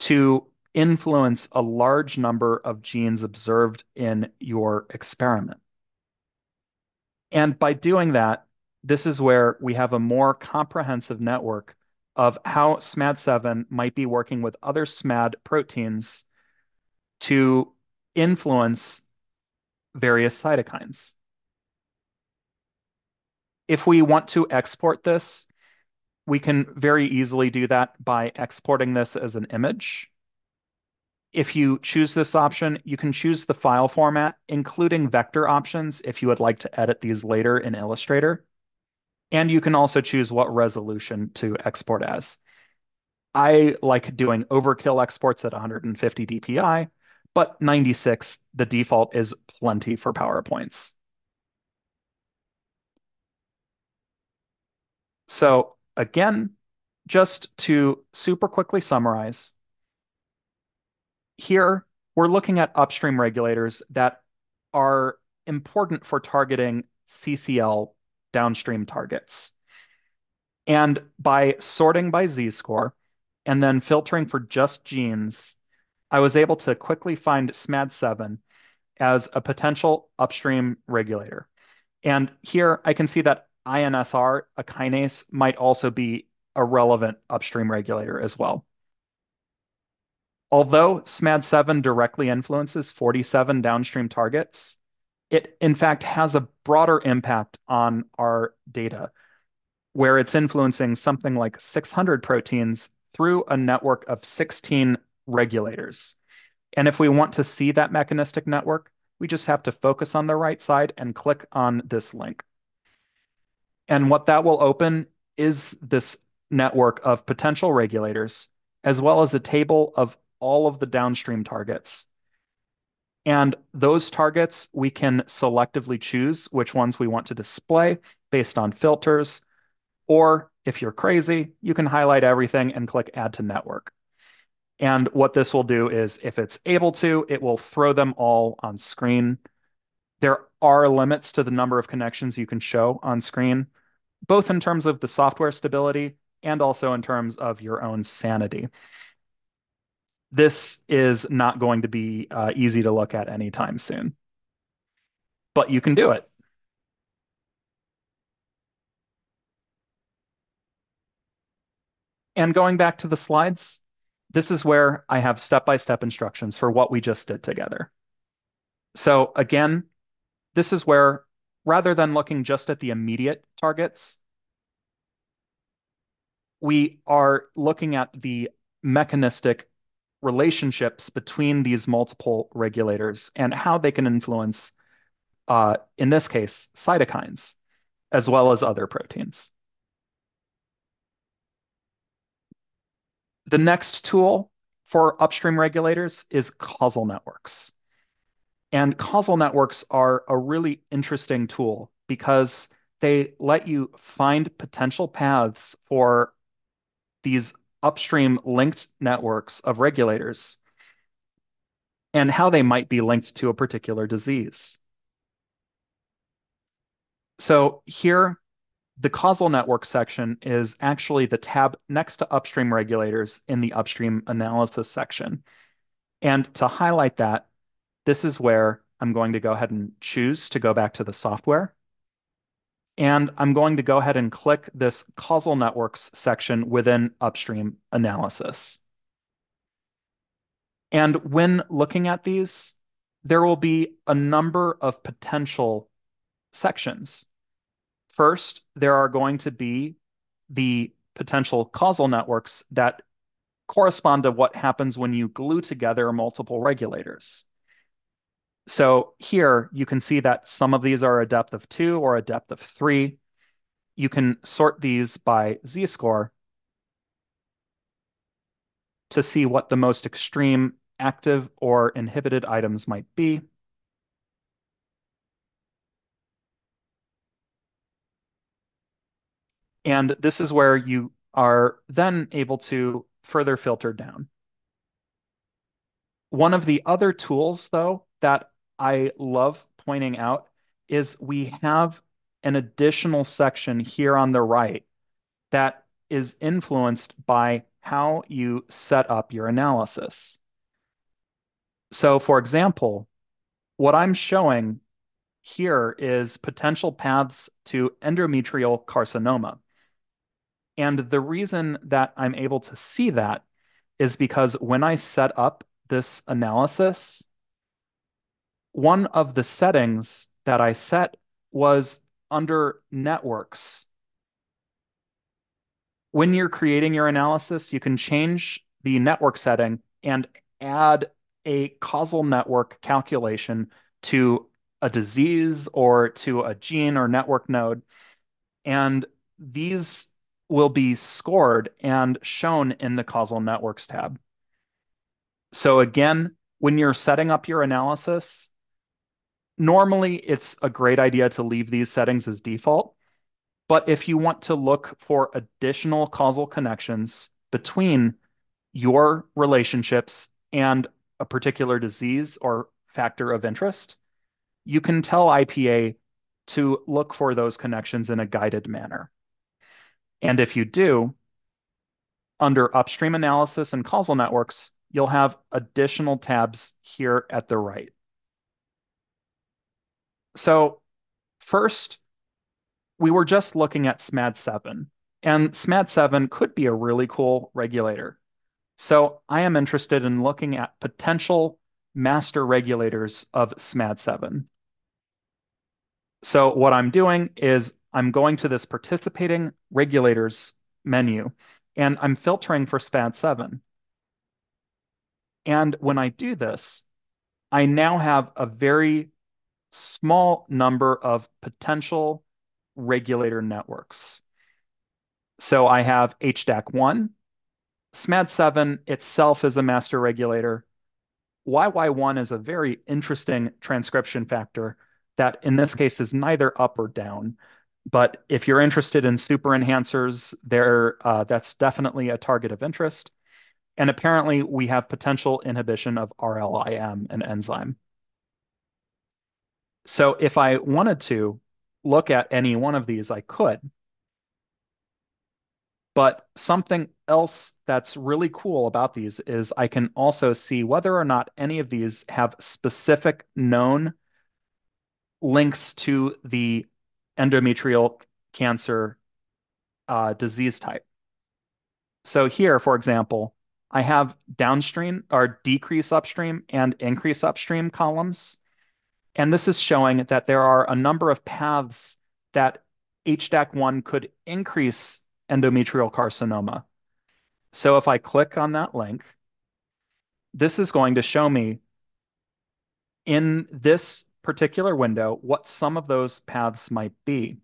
to influence a large number of genes observed in your experiment. And by doing that, this is where we have a more comprehensive network of how SMAD7 might be working with other SMAD proteins to influence various cytokines. If we want to export this, we can very easily do that by exporting this as an image. If you choose this option, you can choose the file format, including vector options if you would like to edit these later in Illustrator. And you can also choose what resolution to export as. I like doing overkill exports at 150 dpi, but 96, the default, is plenty for PowerPoints. So again, just to super quickly summarize, here we're looking at upstream regulators that are important for targeting CCL downstream targets. And by sorting by Z-score and then filtering for just genes, I was able to quickly find SMAD7 as a potential upstream regulator. And here I can see that INSR, a kinase, might also be a relevant upstream regulator as well. Although SMAD7 directly influences 47 downstream targets, it in fact has a broader impact on our data, where it's influencing something like 600 proteins through a network of 16 regulators. And if we want to see that mechanistic network, we just have to focus on the right side and click on this link. And what that will open is this network of potential regulators, as well as a table of all of the downstream targets. And those targets, we can selectively choose which ones we want to display based on filters. Or if you're crazy, you can highlight everything and click Add to Network. And what this will do is, if it's able to, it will throw them all on screen. There are limits to the number of connections you can show on screen, both in terms of the software stability and also in terms of your own sanity. This is not going to be easy to look at anytime soon, but you can do it. And going back to the slides, this is where I have step-by-step instructions for what we just did together. So again, this is where, rather than looking just at the immediate targets, we are looking at the mechanistic relationships between these multiple regulators and how they can influence, in this case, cytokines, as well as other proteins. The next tool for upstream regulators is causal networks. And causal networks are a really interesting tool because they let you find potential paths for these upstream linked networks of regulators and how they might be linked to a particular disease. So here, the causal network section is actually the tab next to upstream regulators in the upstream analysis section. And to highlight that, this is where I'm going to go ahead and choose to go back to the software. And I'm going to go ahead and click this causal networks section within upstream analysis. And when looking at these, there will be a number of potential sections. First, there are going to be the potential causal networks that correspond to what happens when you glue together multiple regulators. So here you can see that some of these are a depth of 2 or a depth of 3. You can sort these by Z-score to see what the most extreme active or inhibited items might be. And this is where you are then able to further filter down. One of the other tools, though, that I love pointing out is we have an additional section here on the right that is influenced by how you set up your analysis. So, for example, what I'm showing here is potential paths to endometrial carcinoma. And the reason that I'm able to see that is because when I set up this analysis, one of the settings that I set was under networks. When you're creating your analysis, you can change the network setting and add a causal network calculation to a disease or to a gene or network node. And these will be scored and shown in the causal networks tab. So again, when you're setting up your analysis, normally it's a great idea to leave these settings as default. But if you want to look for additional causal connections between your relationships and a particular disease or factor of interest, you can tell IPA to look for those connections in a guided manner. And if you do, under upstream analysis and causal networks, you'll have additional tabs here at the right. So first, we were just looking at SMAD7, and SMAD7 could be a really cool regulator. So I am interested in looking at potential master regulators of SMAD7. So what I'm doing is I'm going to this participating regulators menu, and I'm filtering for SMAD7. And when I do this, I now have a very small number of potential regulator networks. So I have HDAC1. SMAD7 itself is a master regulator. YY1 is a very interesting transcription factor that in this case is neither up or down. But if you're interested in super enhancers, that's definitely a target of interest. And apparently we have potential inhibition of RLIM, an enzyme. So if I wanted to look at any one of these, I could. But something else that's really cool about these is I can also see whether or not any of these have specific known links to the endometrial cancer disease type. So here, for example, I have downstream or decrease upstream and increase upstream columns. And this is showing that there are a number of paths that HDAC1 could increase endometrial carcinoma. So if I click on that link, this is going to show me in this particular window what some of those paths might be.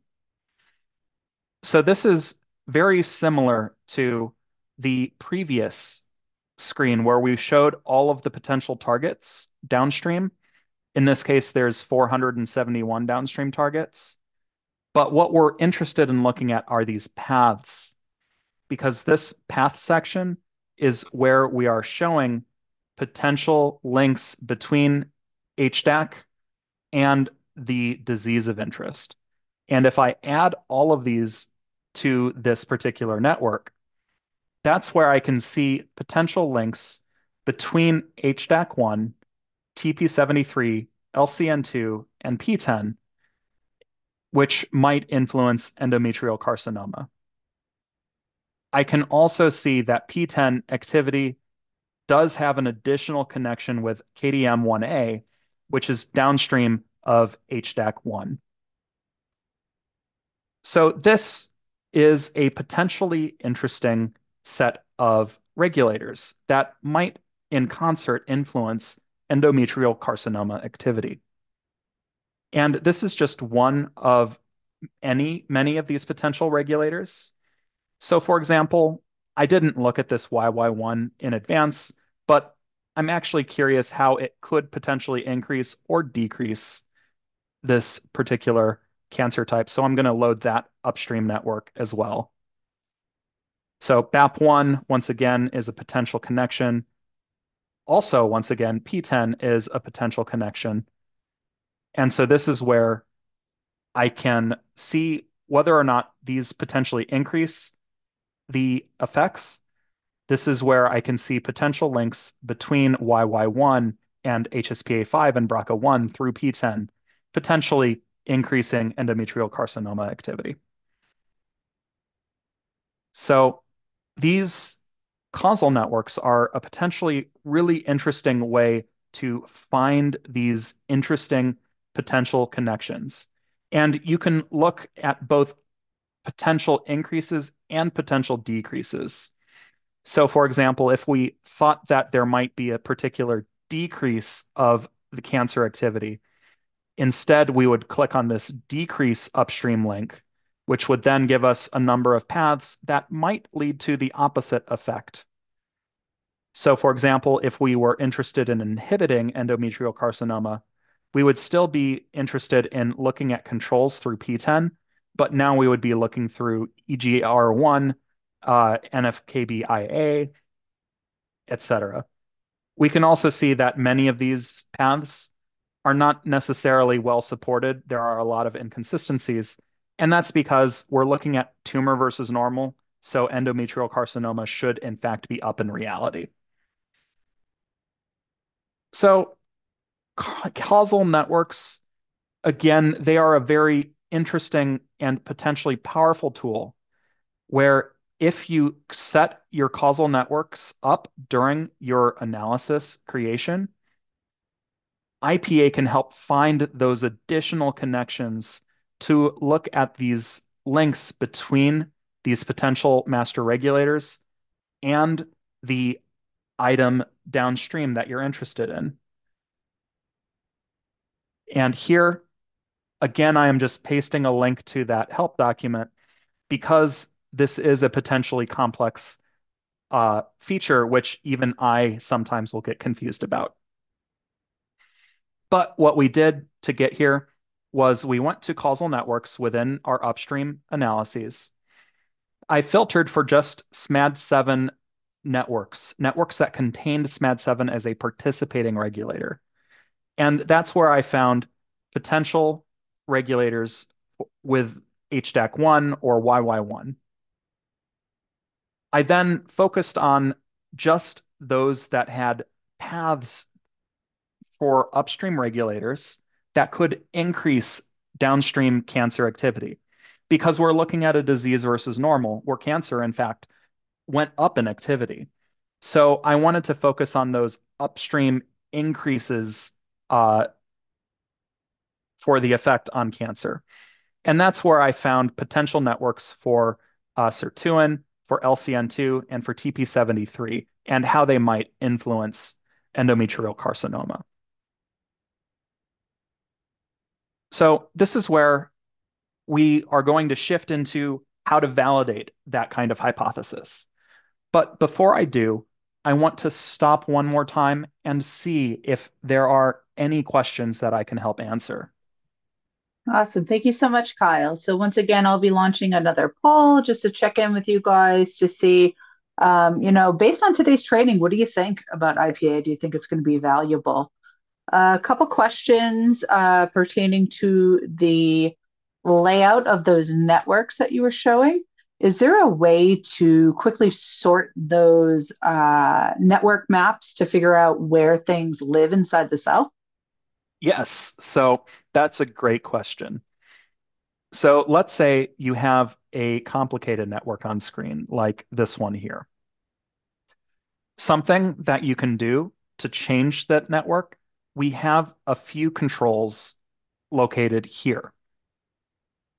So this is very similar to the previous screen where we showed all of the potential targets downstream. In this case, there's 471 downstream targets. But what we're interested in looking at are these paths, because this path section is where we are showing potential links between HDAC and the disease of interest. And if I add all of these to this particular network, that's where I can see potential links between HDAC1, TP73, LCN2, and PTEN, which might influence endometrial carcinoma. I can also see that PTEN activity does have an additional connection with KDM1A, which is downstream of HDAC1. So this is a potentially interesting set of regulators that might in concert influence endometrial carcinoma activity. And this is just one of many of these potential regulators. So for example, I didn't look at this YY1 in advance, but I'm actually curious how it could potentially increase or decrease this particular cancer type. So I'm going to load that upstream network as well. So BAP1, once again, is a potential connection. Also, once again, PTEN is a potential connection. And so this is where I can see whether or not these potentially increase the effects. This is where I can see potential links between YY1 and HSPA5 and BRCA1 through PTEN, potentially increasing endometrial carcinoma activity. So these causal networks are a potentially really interesting way to find these interesting potential connections. And you can look at both potential increases and potential decreases. So for example, if we thought that there might be a particular decrease of the cancer activity, instead we would click on this decrease upstream link, which would then give us a number of paths that might lead to the opposite effect. So for example, if we were interested in inhibiting endometrial carcinoma, we would still be interested in looking at controls through PTEN, but now we would be looking through EGFR1, NFKBIA, etc. We can also see that many of these paths are not necessarily well supported. There are a lot of inconsistencies, and that's because we're looking at tumor versus normal, so endometrial carcinoma should in fact be up in reality. So causal networks, again, they are a very interesting and potentially powerful tool where if you set your causal networks up during your analysis creation, IPA can help find those additional connections to look at these links between these potential master regulators and the item downstream that you're interested in. And here, again, I am just pasting a link to that help document because this is a potentially complex feature, which even I sometimes will get confused about. But what we did to get here was we went to causal networks within our upstream analyses. I filtered for just SMAD7 networks, networks that contained SMAD7 as a participating regulator. And that's where I found potential regulators with HDAC1 or YY1. I then focused on just those that had paths for upstream regulators that could increase downstream cancer activity, because we're looking at a disease versus normal where cancer, in fact, went up in activity. So I wanted to focus on those upstream increases for the effect on cancer. And that's where I found potential networks for sirtuin, for LCN2, and for TP73, and how they might influence endometrial carcinoma. So this is where we are going to shift into how to validate that kind of hypothesis. But before I do, I want to stop one more time and see if there are any questions that I can help answer. Awesome. Thank you so much, Kyle. So once again, I'll be launching another poll just to check in with you guys to see, based on today's training, what do you think about IPA? Do you think it's going to be valuable? A couple questions pertaining to the layout of those networks that you were showing. Is there a way to quickly sort those network maps to figure out where things live inside the cell? Yes, so that's a great question. So let's say you have a complicated network on screen like this one here. Something that you can do to change that network, we have a few controls located here.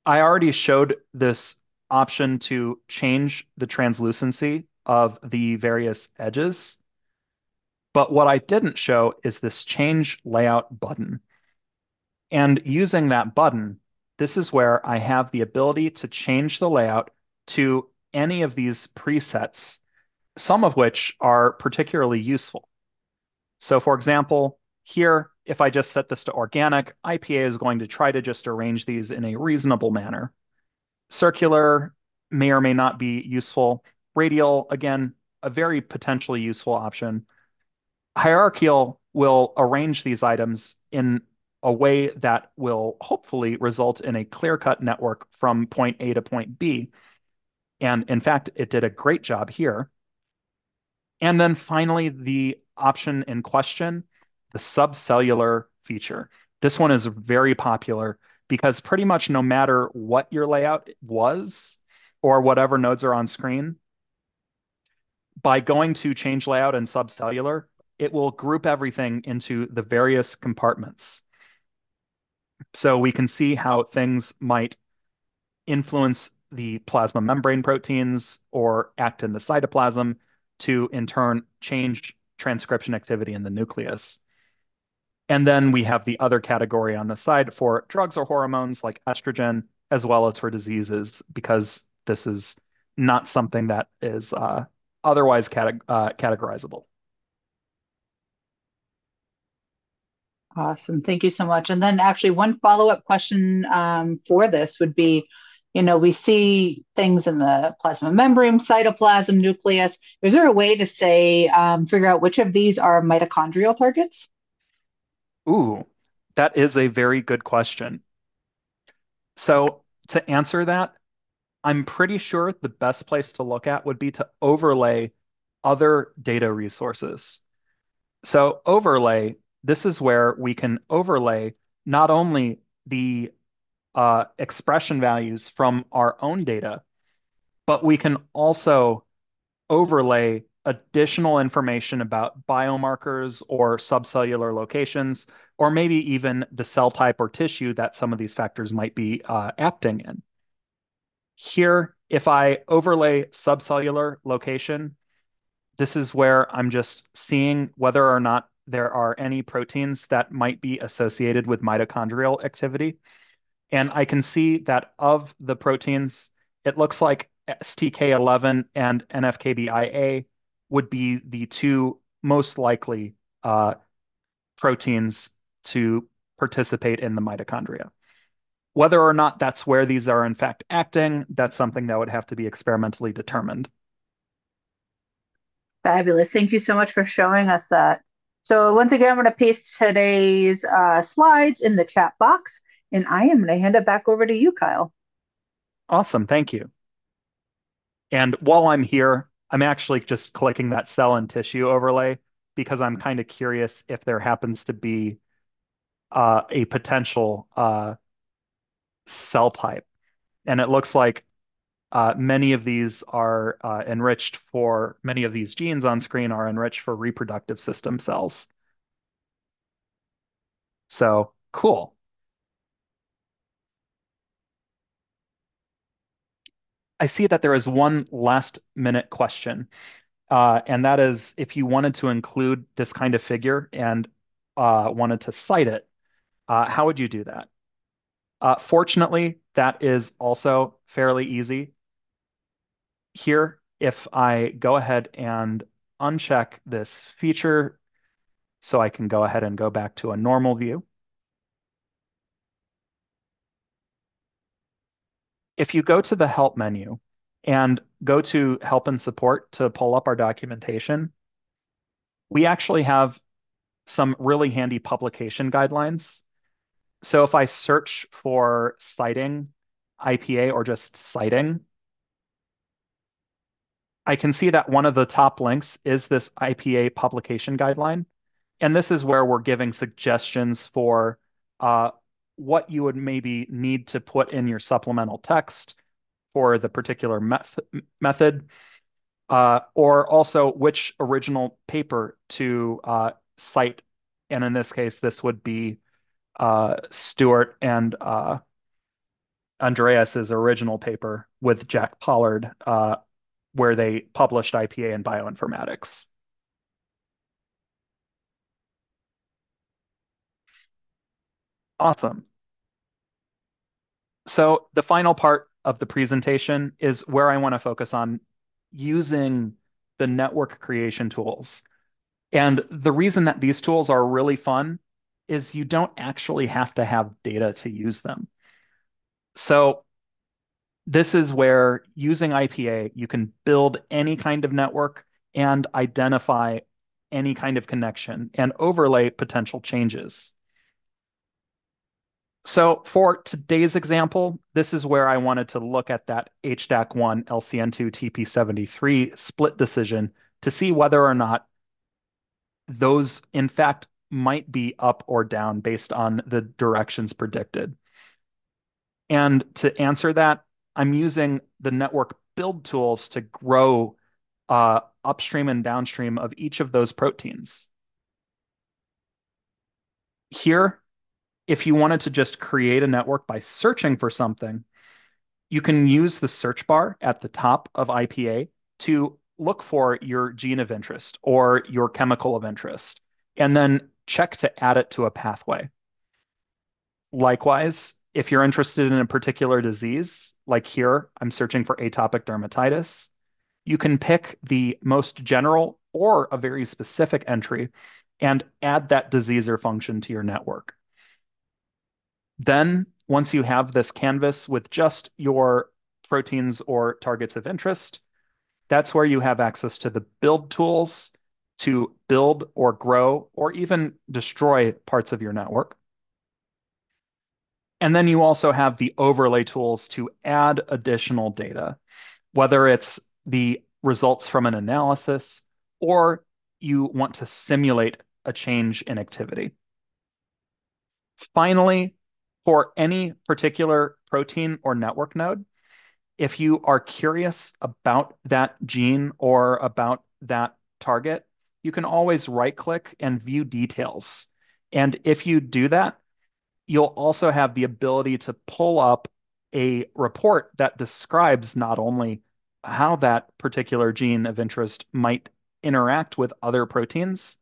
I already showed this option to change the translucency of the various edges. But what I didn't show is this change layout button. And using that button, this is where I have the ability to change the layout to any of these presets, some of which are particularly useful. So for example, here, if I just set this to organic, IPA is going to try to just arrange these in a reasonable manner. Circular may or may not be useful. Radial, again, a very potentially useful option. Hierarchical will arrange these items in a way that will hopefully result in a clear-cut network from point A to point B. And in fact, it did a great job here. And then finally, the option in question, the subcellular feature. This one is very popular, because pretty much no matter what your layout was or whatever nodes are on screen, by going to change layout and subcellular, it will group everything into the various compartments. So we can see how things might influence the plasma membrane proteins or act in the cytoplasm to in turn change transcription activity in the nucleus. And then we have the other category on the side for drugs or hormones like estrogen, as well as for diseases, because this is not something that is otherwise categorizable. Awesome. Thank you so much. And then actually one follow-up question for this would be, we see things in the plasma membrane, cytoplasm, nucleus. Is there a way to say, figure out which of these are mitochondrial targets? Ooh, that is a very good question. So to answer that, I'm pretty sure the best place to look at would be to overlay other data resources. So overlay, this is where we can overlay not only the expression values from our own data, but we can also overlay additional information about biomarkers or subcellular locations or maybe even the cell type or tissue that some of these factors might be acting in. Here, if I overlay subcellular location, this is where I'm just seeing whether or not there are any proteins that might be associated with mitochondrial activity. And I can see that of the proteins, it looks like STK11 and NFKBIA would be the two most likely proteins to participate in the mitochondria. Whether or not that's where these are in fact acting, that's something that would have to be experimentally determined. Fabulous. Thank you so much for showing us that. So once again, I'm going to paste today's slides in the chat box, and I am going to hand it back over to you, Kyle. Awesome. Thank you. And while I'm here, I'm actually just clicking that cell and tissue overlay because I'm kind of curious if there happens to be a potential cell type. And it looks like many of these are enriched for, many of these genes on screen are enriched for reproductive system cells. So cool. I see that there is one last minute question, and that is if you wanted to include this kind of figure and wanted to cite it, how would you do that? Fortunately, that is also fairly easy. Here, if I go ahead and uncheck this feature, so I can go ahead and go back to a normal view. If you go to the help menu and go to help and support to pull up our documentation, we actually have some really handy publication guidelines. So if I search for citing IPA or just citing, I can see that one of the top links is this IPA publication guideline. And this is where we're giving suggestions for what you would maybe need to put in your supplemental text for the particular method, or also which original paper to cite. And in this case, this would be Stewart and Andreas's original paper with Jack Pollard, where they published IPA in bioinformatics. Awesome. So the final part of the presentation is where I want to focus on using the network creation tools. And the reason that these tools are really fun is you don't actually have to have data to use them. So this is where using IPA, you can build any kind of network and identify any kind of connection and overlay potential changes. So for today's example, this is where I wanted to look at that HDAC1 LCN2 TP73 split decision to see whether or not those, in fact, might be up or down based on the directions predicted. And to answer that, I'm using the network build tools to grow upstream and downstream of each of those proteins. Here, if you wanted to just create a network by searching for something, you can use the search bar at the top of IPA to look for your gene of interest or your chemical of interest, and then check to add it to a pathway. Likewise, if you're interested in a particular disease, like here, I'm searching for atopic dermatitis, you can pick the most general or a very specific entry and add that disease or function to your network. Then, once you have this canvas with just your proteins or targets of interest, that's where you have access to the build tools to build or grow or even destroy parts of your network. And then you also have the overlay tools to add additional data, whether it's the results from an analysis or you want to simulate a change in activity. Finally, for any particular protein or network node, if you are curious about that gene or about that target, you can always right-click and view details. And if you do that, you'll also have the ability to pull up a report that describes not only how that particular gene of interest might interact with other proteins,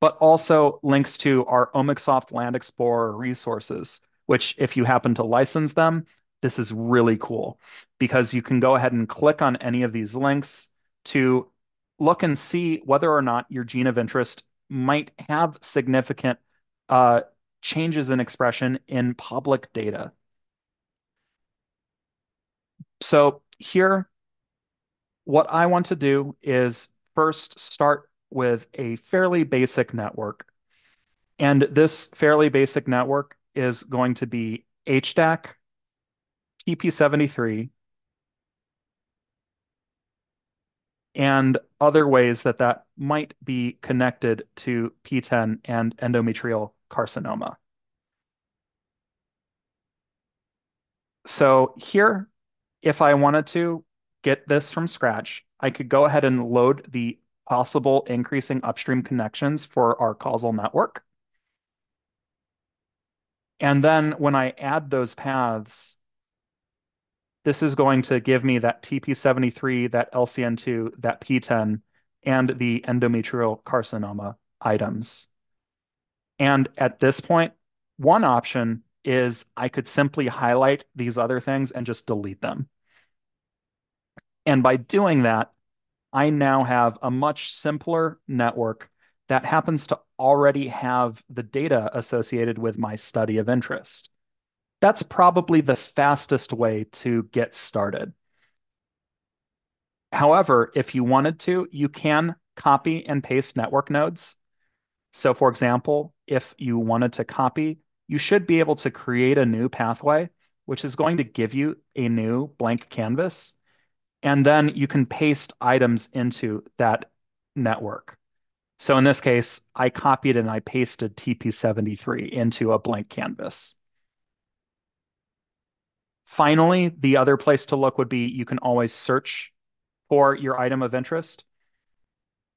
but also links to our OmicSoft Land Explorer resources, which if you happen to license them, this is really cool because you can go ahead and click on any of these links to look and see whether or not your gene of interest might have significant changes in expression in public data. So here, what I want to do is first start with a fairly basic network. And this fairly basic network is going to be HDAC, TP73, and other ways that that might be connected to PTEN and endometrial carcinoma. So here, if I wanted to get this from scratch, I could go ahead and load the possible increasing upstream connections for our causal network. And then when I add those paths, this is going to give me that TP73, that LCN2, that PTEN, and the endometrial carcinoma items. And at this point, one option is I could simply highlight these other things and just delete them. And by doing that, I now have a much simpler network that happens to already have the data associated with my study of interest. That's probably the fastest way to get started. However, if you wanted to, you can copy and paste network nodes. So for example, if you wanted to copy, you should be able to create a new pathway, which is going to give you a new blank canvas. And then you can paste items into that network. So in this case, I copied and I pasted TP73 into a blank canvas. Finally, the other place to look would be you can always search for your item of interest.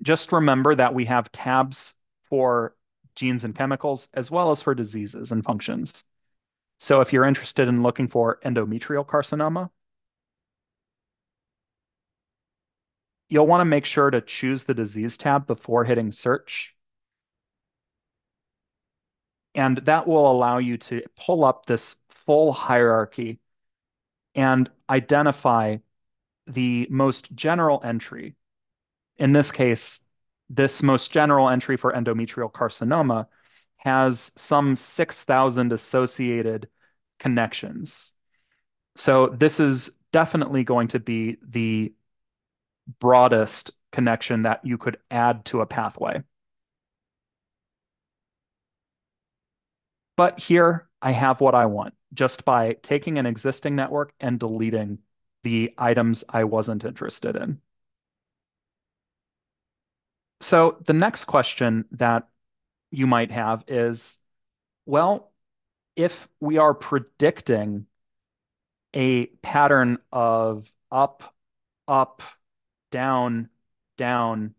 Just remember that we have tabs for genes and chemicals, as well as for diseases and functions. So if you're interested in looking for endometrial carcinoma, you'll want to make sure to choose the disease tab before hitting search. And that will allow you to pull up this full hierarchy and identify the most general entry. In this case, this most general entry for endometrial carcinoma has some 6,000 associated connections. So this is definitely going to be the broadest connection that you could add to a pathway. But here I have what I want just by taking an existing network and deleting the items I wasn't interested in. So the next question that you might have is, well, if we are predicting a pattern of up, up, down, down,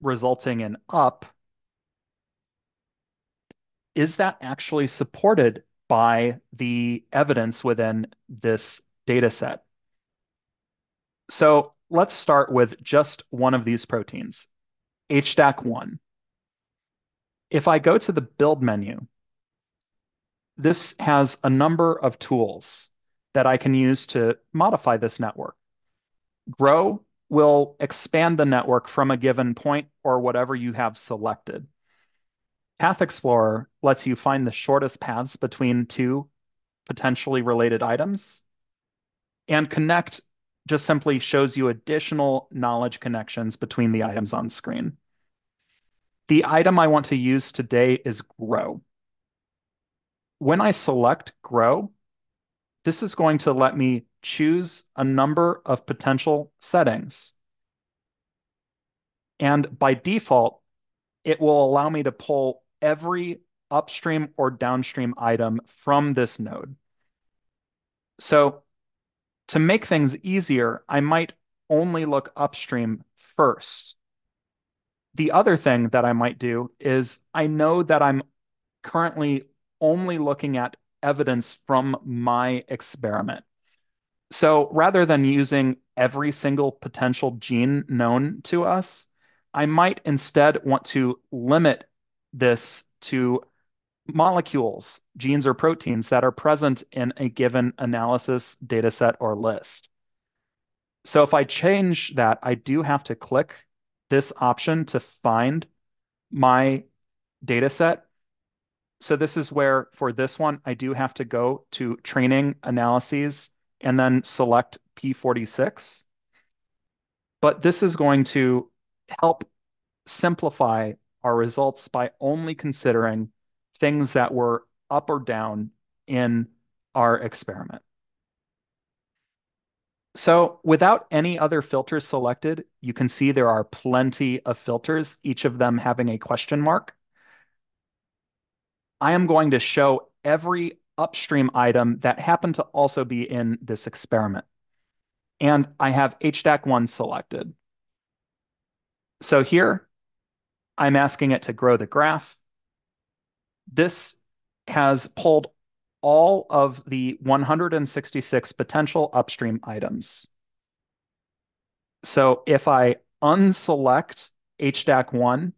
resulting in up, is that actually supported by the evidence within this data set? So let's start with just one of these proteins, HDAC1. If I go to the build menu, this has a number of tools that I can use to modify this network. Grow will expand the network from a given point or whatever you have selected. Path Explorer lets you find the shortest paths between two potentially related items. And Connect just simply shows you additional knowledge connections between the items on screen. The item I want to use today is Grow. When I select Grow, this is going to let me choose a number of potential settings. And by default, it will allow me to pull every upstream or downstream item from this node. So to make things easier, I might only look upstream first. The other thing that I might do is I know that I'm currently only looking at evidence from my experiment. So rather than using every single potential gene known to us, I might instead want to limit this to molecules, genes, or proteins that are present in a given analysis, data set, or list. So if I change that, I do have to click this option to find my data set. So this is where, for this one, I do have to go to training analyses and then select P46. But this is going to help simplify our results by only considering things that were up or down in our experiment. So without any other filters selected, you can see there are plenty of filters, each of them having a question mark. I am going to show every upstream item that happened to also be in this experiment. And I have HDAC1 selected. So here, I'm asking it to grow the graph. This has pulled all of the 166 potential upstream items. So if I unselect HDAC1,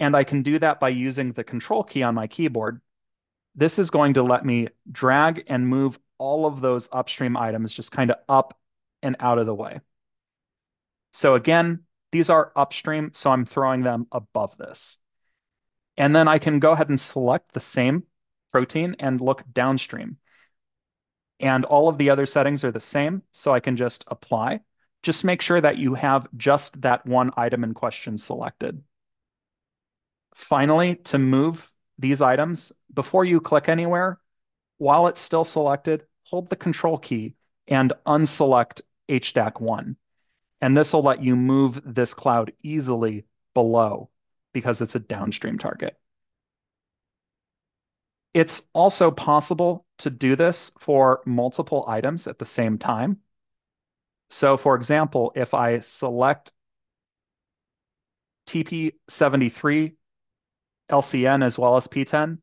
and I can do that by using the control key on my keyboard, this is going to let me drag and move all of those upstream items just kind of up and out of the way. So again, these are upstream, so I'm throwing them above this. And then I can go ahead and select the same protein and look downstream. And all of the other settings are the same, so I can just apply. Just make sure that you have just that one item in question selected. Finally, to move these items, before you click anywhere, while it's still selected, hold the control key and unselect HDAC1. And this will let you move this cloud easily below, because it's a downstream target. It's also possible to do this for multiple items at the same time. So for example, if I select TP73, LCN, as well as PTEN,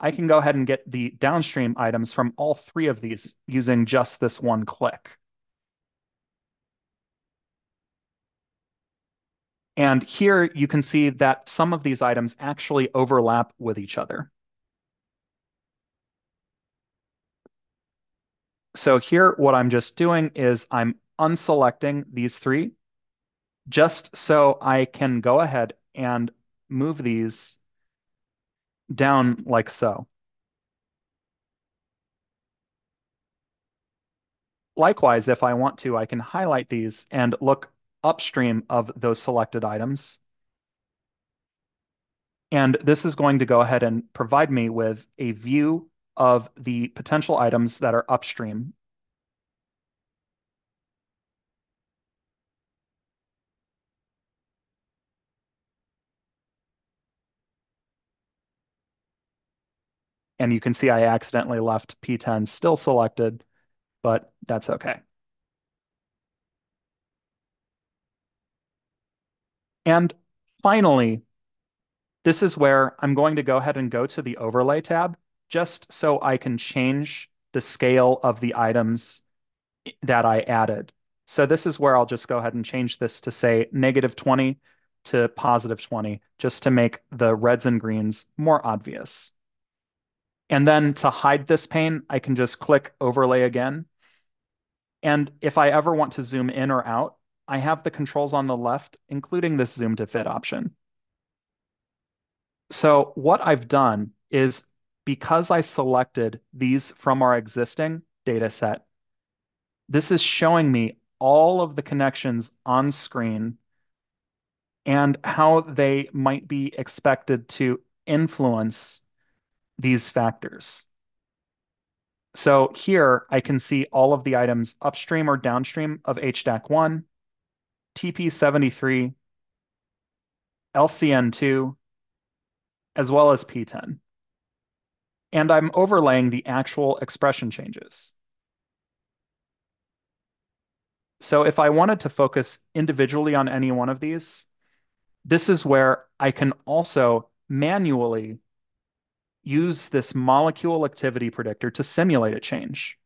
I can go ahead and get the downstream items from all three of these using just this one click. And here you can see that some of these items actually overlap with each other. So here, what I'm just doing is I'm unselecting these three, just so I can go ahead and move these down like so. Likewise, if I want to, I can highlight these and look upstream of those selected items. And this is going to go ahead and provide me with a view of the potential items that are upstream. And you can see I accidentally left P10 still selected, but that's okay. And finally, this is where I'm going to go ahead and go to the overlay tab, just so I can change the scale of the items that I added. So this is where I'll just go ahead and change this to say -20 to +20, just to make the reds and greens more obvious. And then to hide this pane, I can just click overlay again. And if I ever want to zoom in or out, I have the controls on the left, including this zoom to fit option. So what I've done is, because I selected these from our existing data set, this is showing me all of the connections on screen and how they might be expected to influence these factors. So here I can see all of the items upstream or downstream of HDAC1, TP73, LCN2, as well as P10. And I'm overlaying the actual expression changes. So if I wanted to focus individually on any one of these, this is where I can also manually use this molecule activity predictor to simulate a change.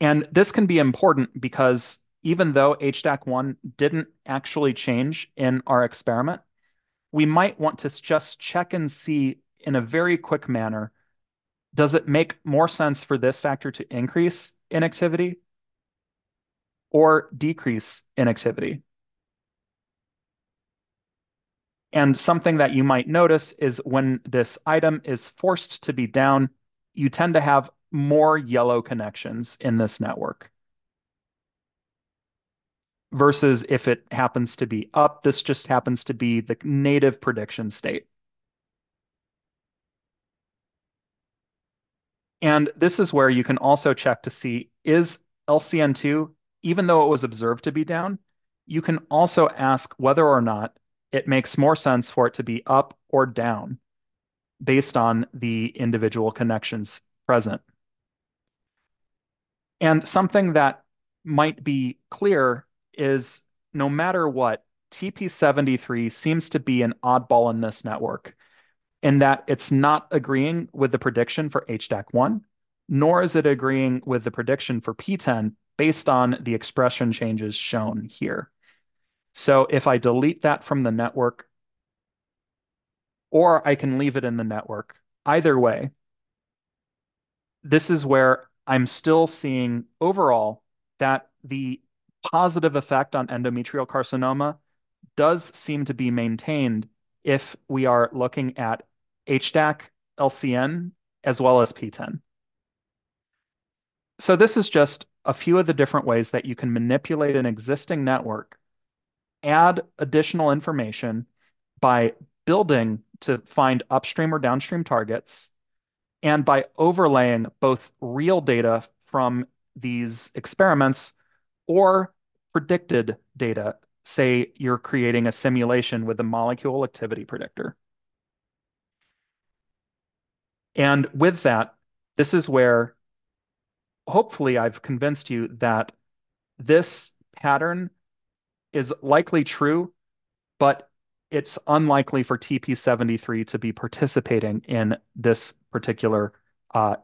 And this can be important because even though HDAC1 didn't actually change in our experiment, we might want to just check and see in a very quick manner, does it make more sense for this factor to increase in activity or decrease in activity? And something that you might notice is when this item is forced to be down, you tend to have more yellow connections in this network. Versus if it happens to be up, this just happens to be the native prediction state. And this is where you can also check to see, is LCN2, even though it was observed to be down, you can also ask whether or not it makes more sense for it to be up or down based on the individual connections present. And something that might be clear is no matter what, TP73 seems to be an oddball in this network in that it's not agreeing with the prediction for HDAC1, nor is it agreeing with the prediction for PTEN based on the expression changes shown here. So if I delete that from the network, or I can leave it in the network, either way, this is where I'm still seeing overall that the positive effect on endometrial carcinoma does seem to be maintained if we are looking at HDAC, LCN, as well as PTEN. So this is just a few of the different ways that you can manipulate an existing network, add additional information by building to find upstream or downstream targets, and by overlaying both real data from these experiments or predicted data. Say you're creating a simulation with a molecule activity predictor. And with that, this is where hopefully I've convinced you that this pattern is likely true, but it's unlikely for TP73 to be participating in this particular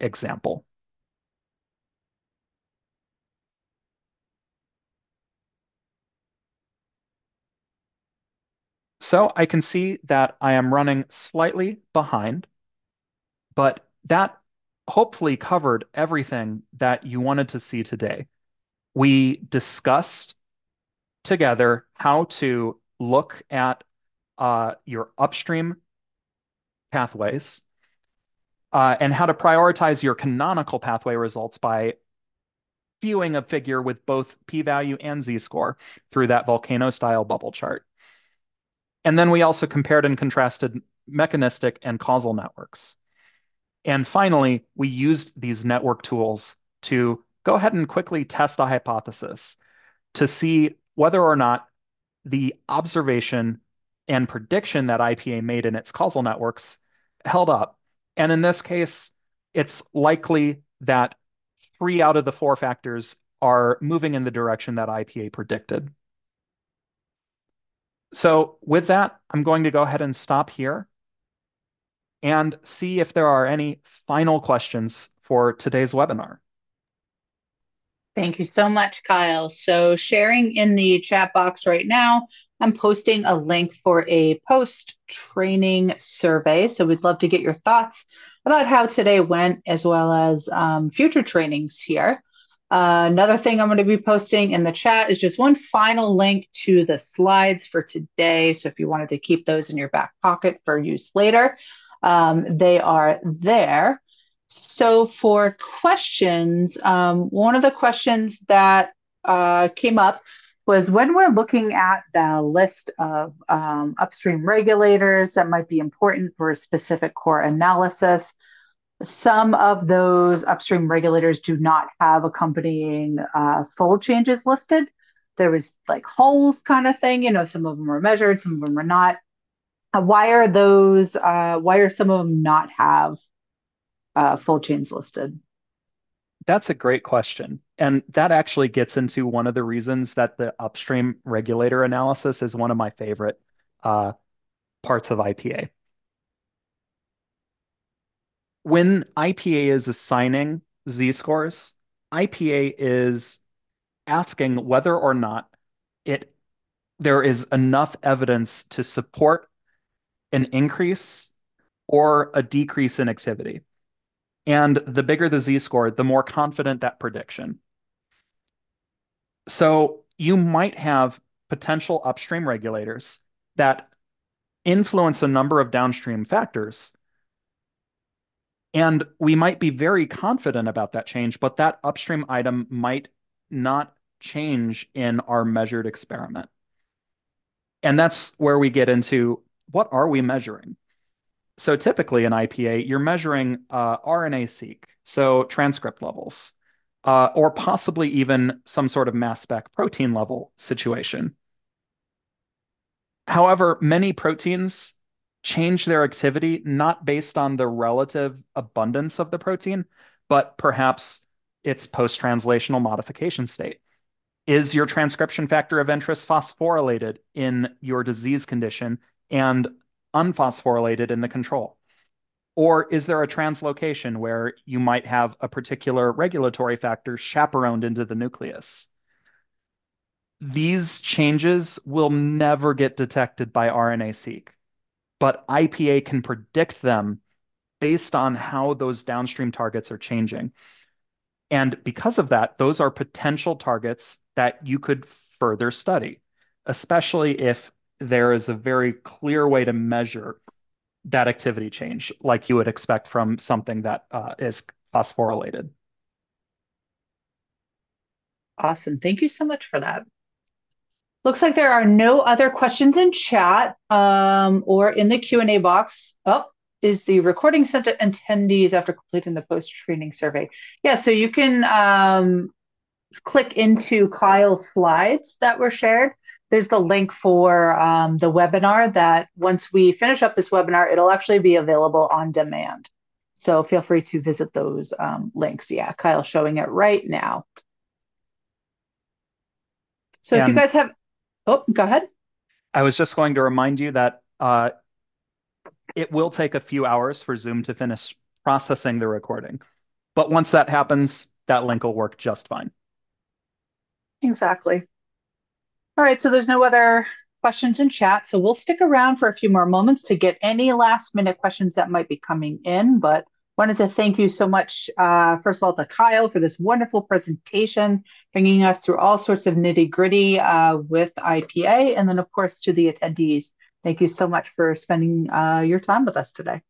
example. So I can see that I am running slightly behind, but that hopefully covered everything that you wanted to see today. We discussed together how to look at your upstream pathways and how to prioritize your canonical pathway results by viewing a figure with both p-value and z-score through that volcano-style bubble chart. And then we also compared and contrasted mechanistic and causal networks. And finally, we used these network tools to go ahead and quickly test a hypothesis to see whether or not the observation and prediction that IPA made in its causal networks held up. And in this case, it's likely that 3 out of the 4 factors are moving in the direction that IPA predicted. So with that, I'm going to go ahead and stop here and see if there are any final questions for today's webinar. Thank you so much, Kyle. So sharing in the chat box right now, I'm posting a link for a post-training survey. So we'd love to get your thoughts about how today went, as well as future trainings here. Another thing I'm going to be posting in the chat is just one final link to the slides for today. So if you wanted to keep those in your back pocket for use later, they are there. So for questions, one of the questions that came up was when we're looking at the list of upstream regulators that might be important for a specific core analysis, some of those upstream regulators do not have accompanying fold changes listed. There was like holes kind of thing, you know, some of them were measured, some of them were not. Why are those, why are some of them not have fold chains listed? That's a great question. And that actually gets into one of the reasons that the upstream regulator analysis is one of my favorite parts of IPA. When IPA is assigning Z-scores, IPA is asking whether or not there is enough evidence to support an increase or a decrease in activity. And the bigger the Z-score, the more confident that prediction. So you might have potential upstream regulators that influence a number of downstream factors. And we might be very confident about that change, but that upstream item might not change in our measured experiment. And that's where we get into what are we measuring? So typically in IPA, you're measuring RNA-seq, so transcript levels, or possibly even some sort of mass spec protein level situation. However, many proteins change their activity not based on the relative abundance of the protein, but perhaps its post-translational modification state. Is your transcription factor of interest phosphorylated in your disease condition and unphosphorylated in the control? Or is there a translocation where you might have a particular regulatory factor chaperoned into the nucleus? These changes will never get detected by RNA-seq, but IPA can predict them based on how those downstream targets are changing. And because of that, those are potential targets that you could further study, especially if there is a very clear way to measure that activity change, like you would expect from something that is phosphorylated. Awesome. Thank you so much for that. Looks like there are no other questions in chat or in the Q&A box. Oh, is the recording sent to attendees after completing the post-training survey? Yeah, so you can click into Kyle's slides that were shared. There's the link for the webinar that once we finish up this webinar, it'll actually be available on demand. So feel free to visit those links. Yeah, Kyle's showing it right now. So if you guys have, oh, go ahead. I was just going to remind you that it will take a few hours for Zoom to finish processing the recording. But once that happens, that link will work just fine. Exactly. All right, so there's no other questions in chat, so we'll stick around for a few more moments to get any last-minute questions that might be coming in, but wanted to thank you so much, first of all, to Kyle for this wonderful presentation, bringing us through all sorts of nitty-gritty with IPA, and then, of course, to the attendees. Thank you so much for spending your time with us today.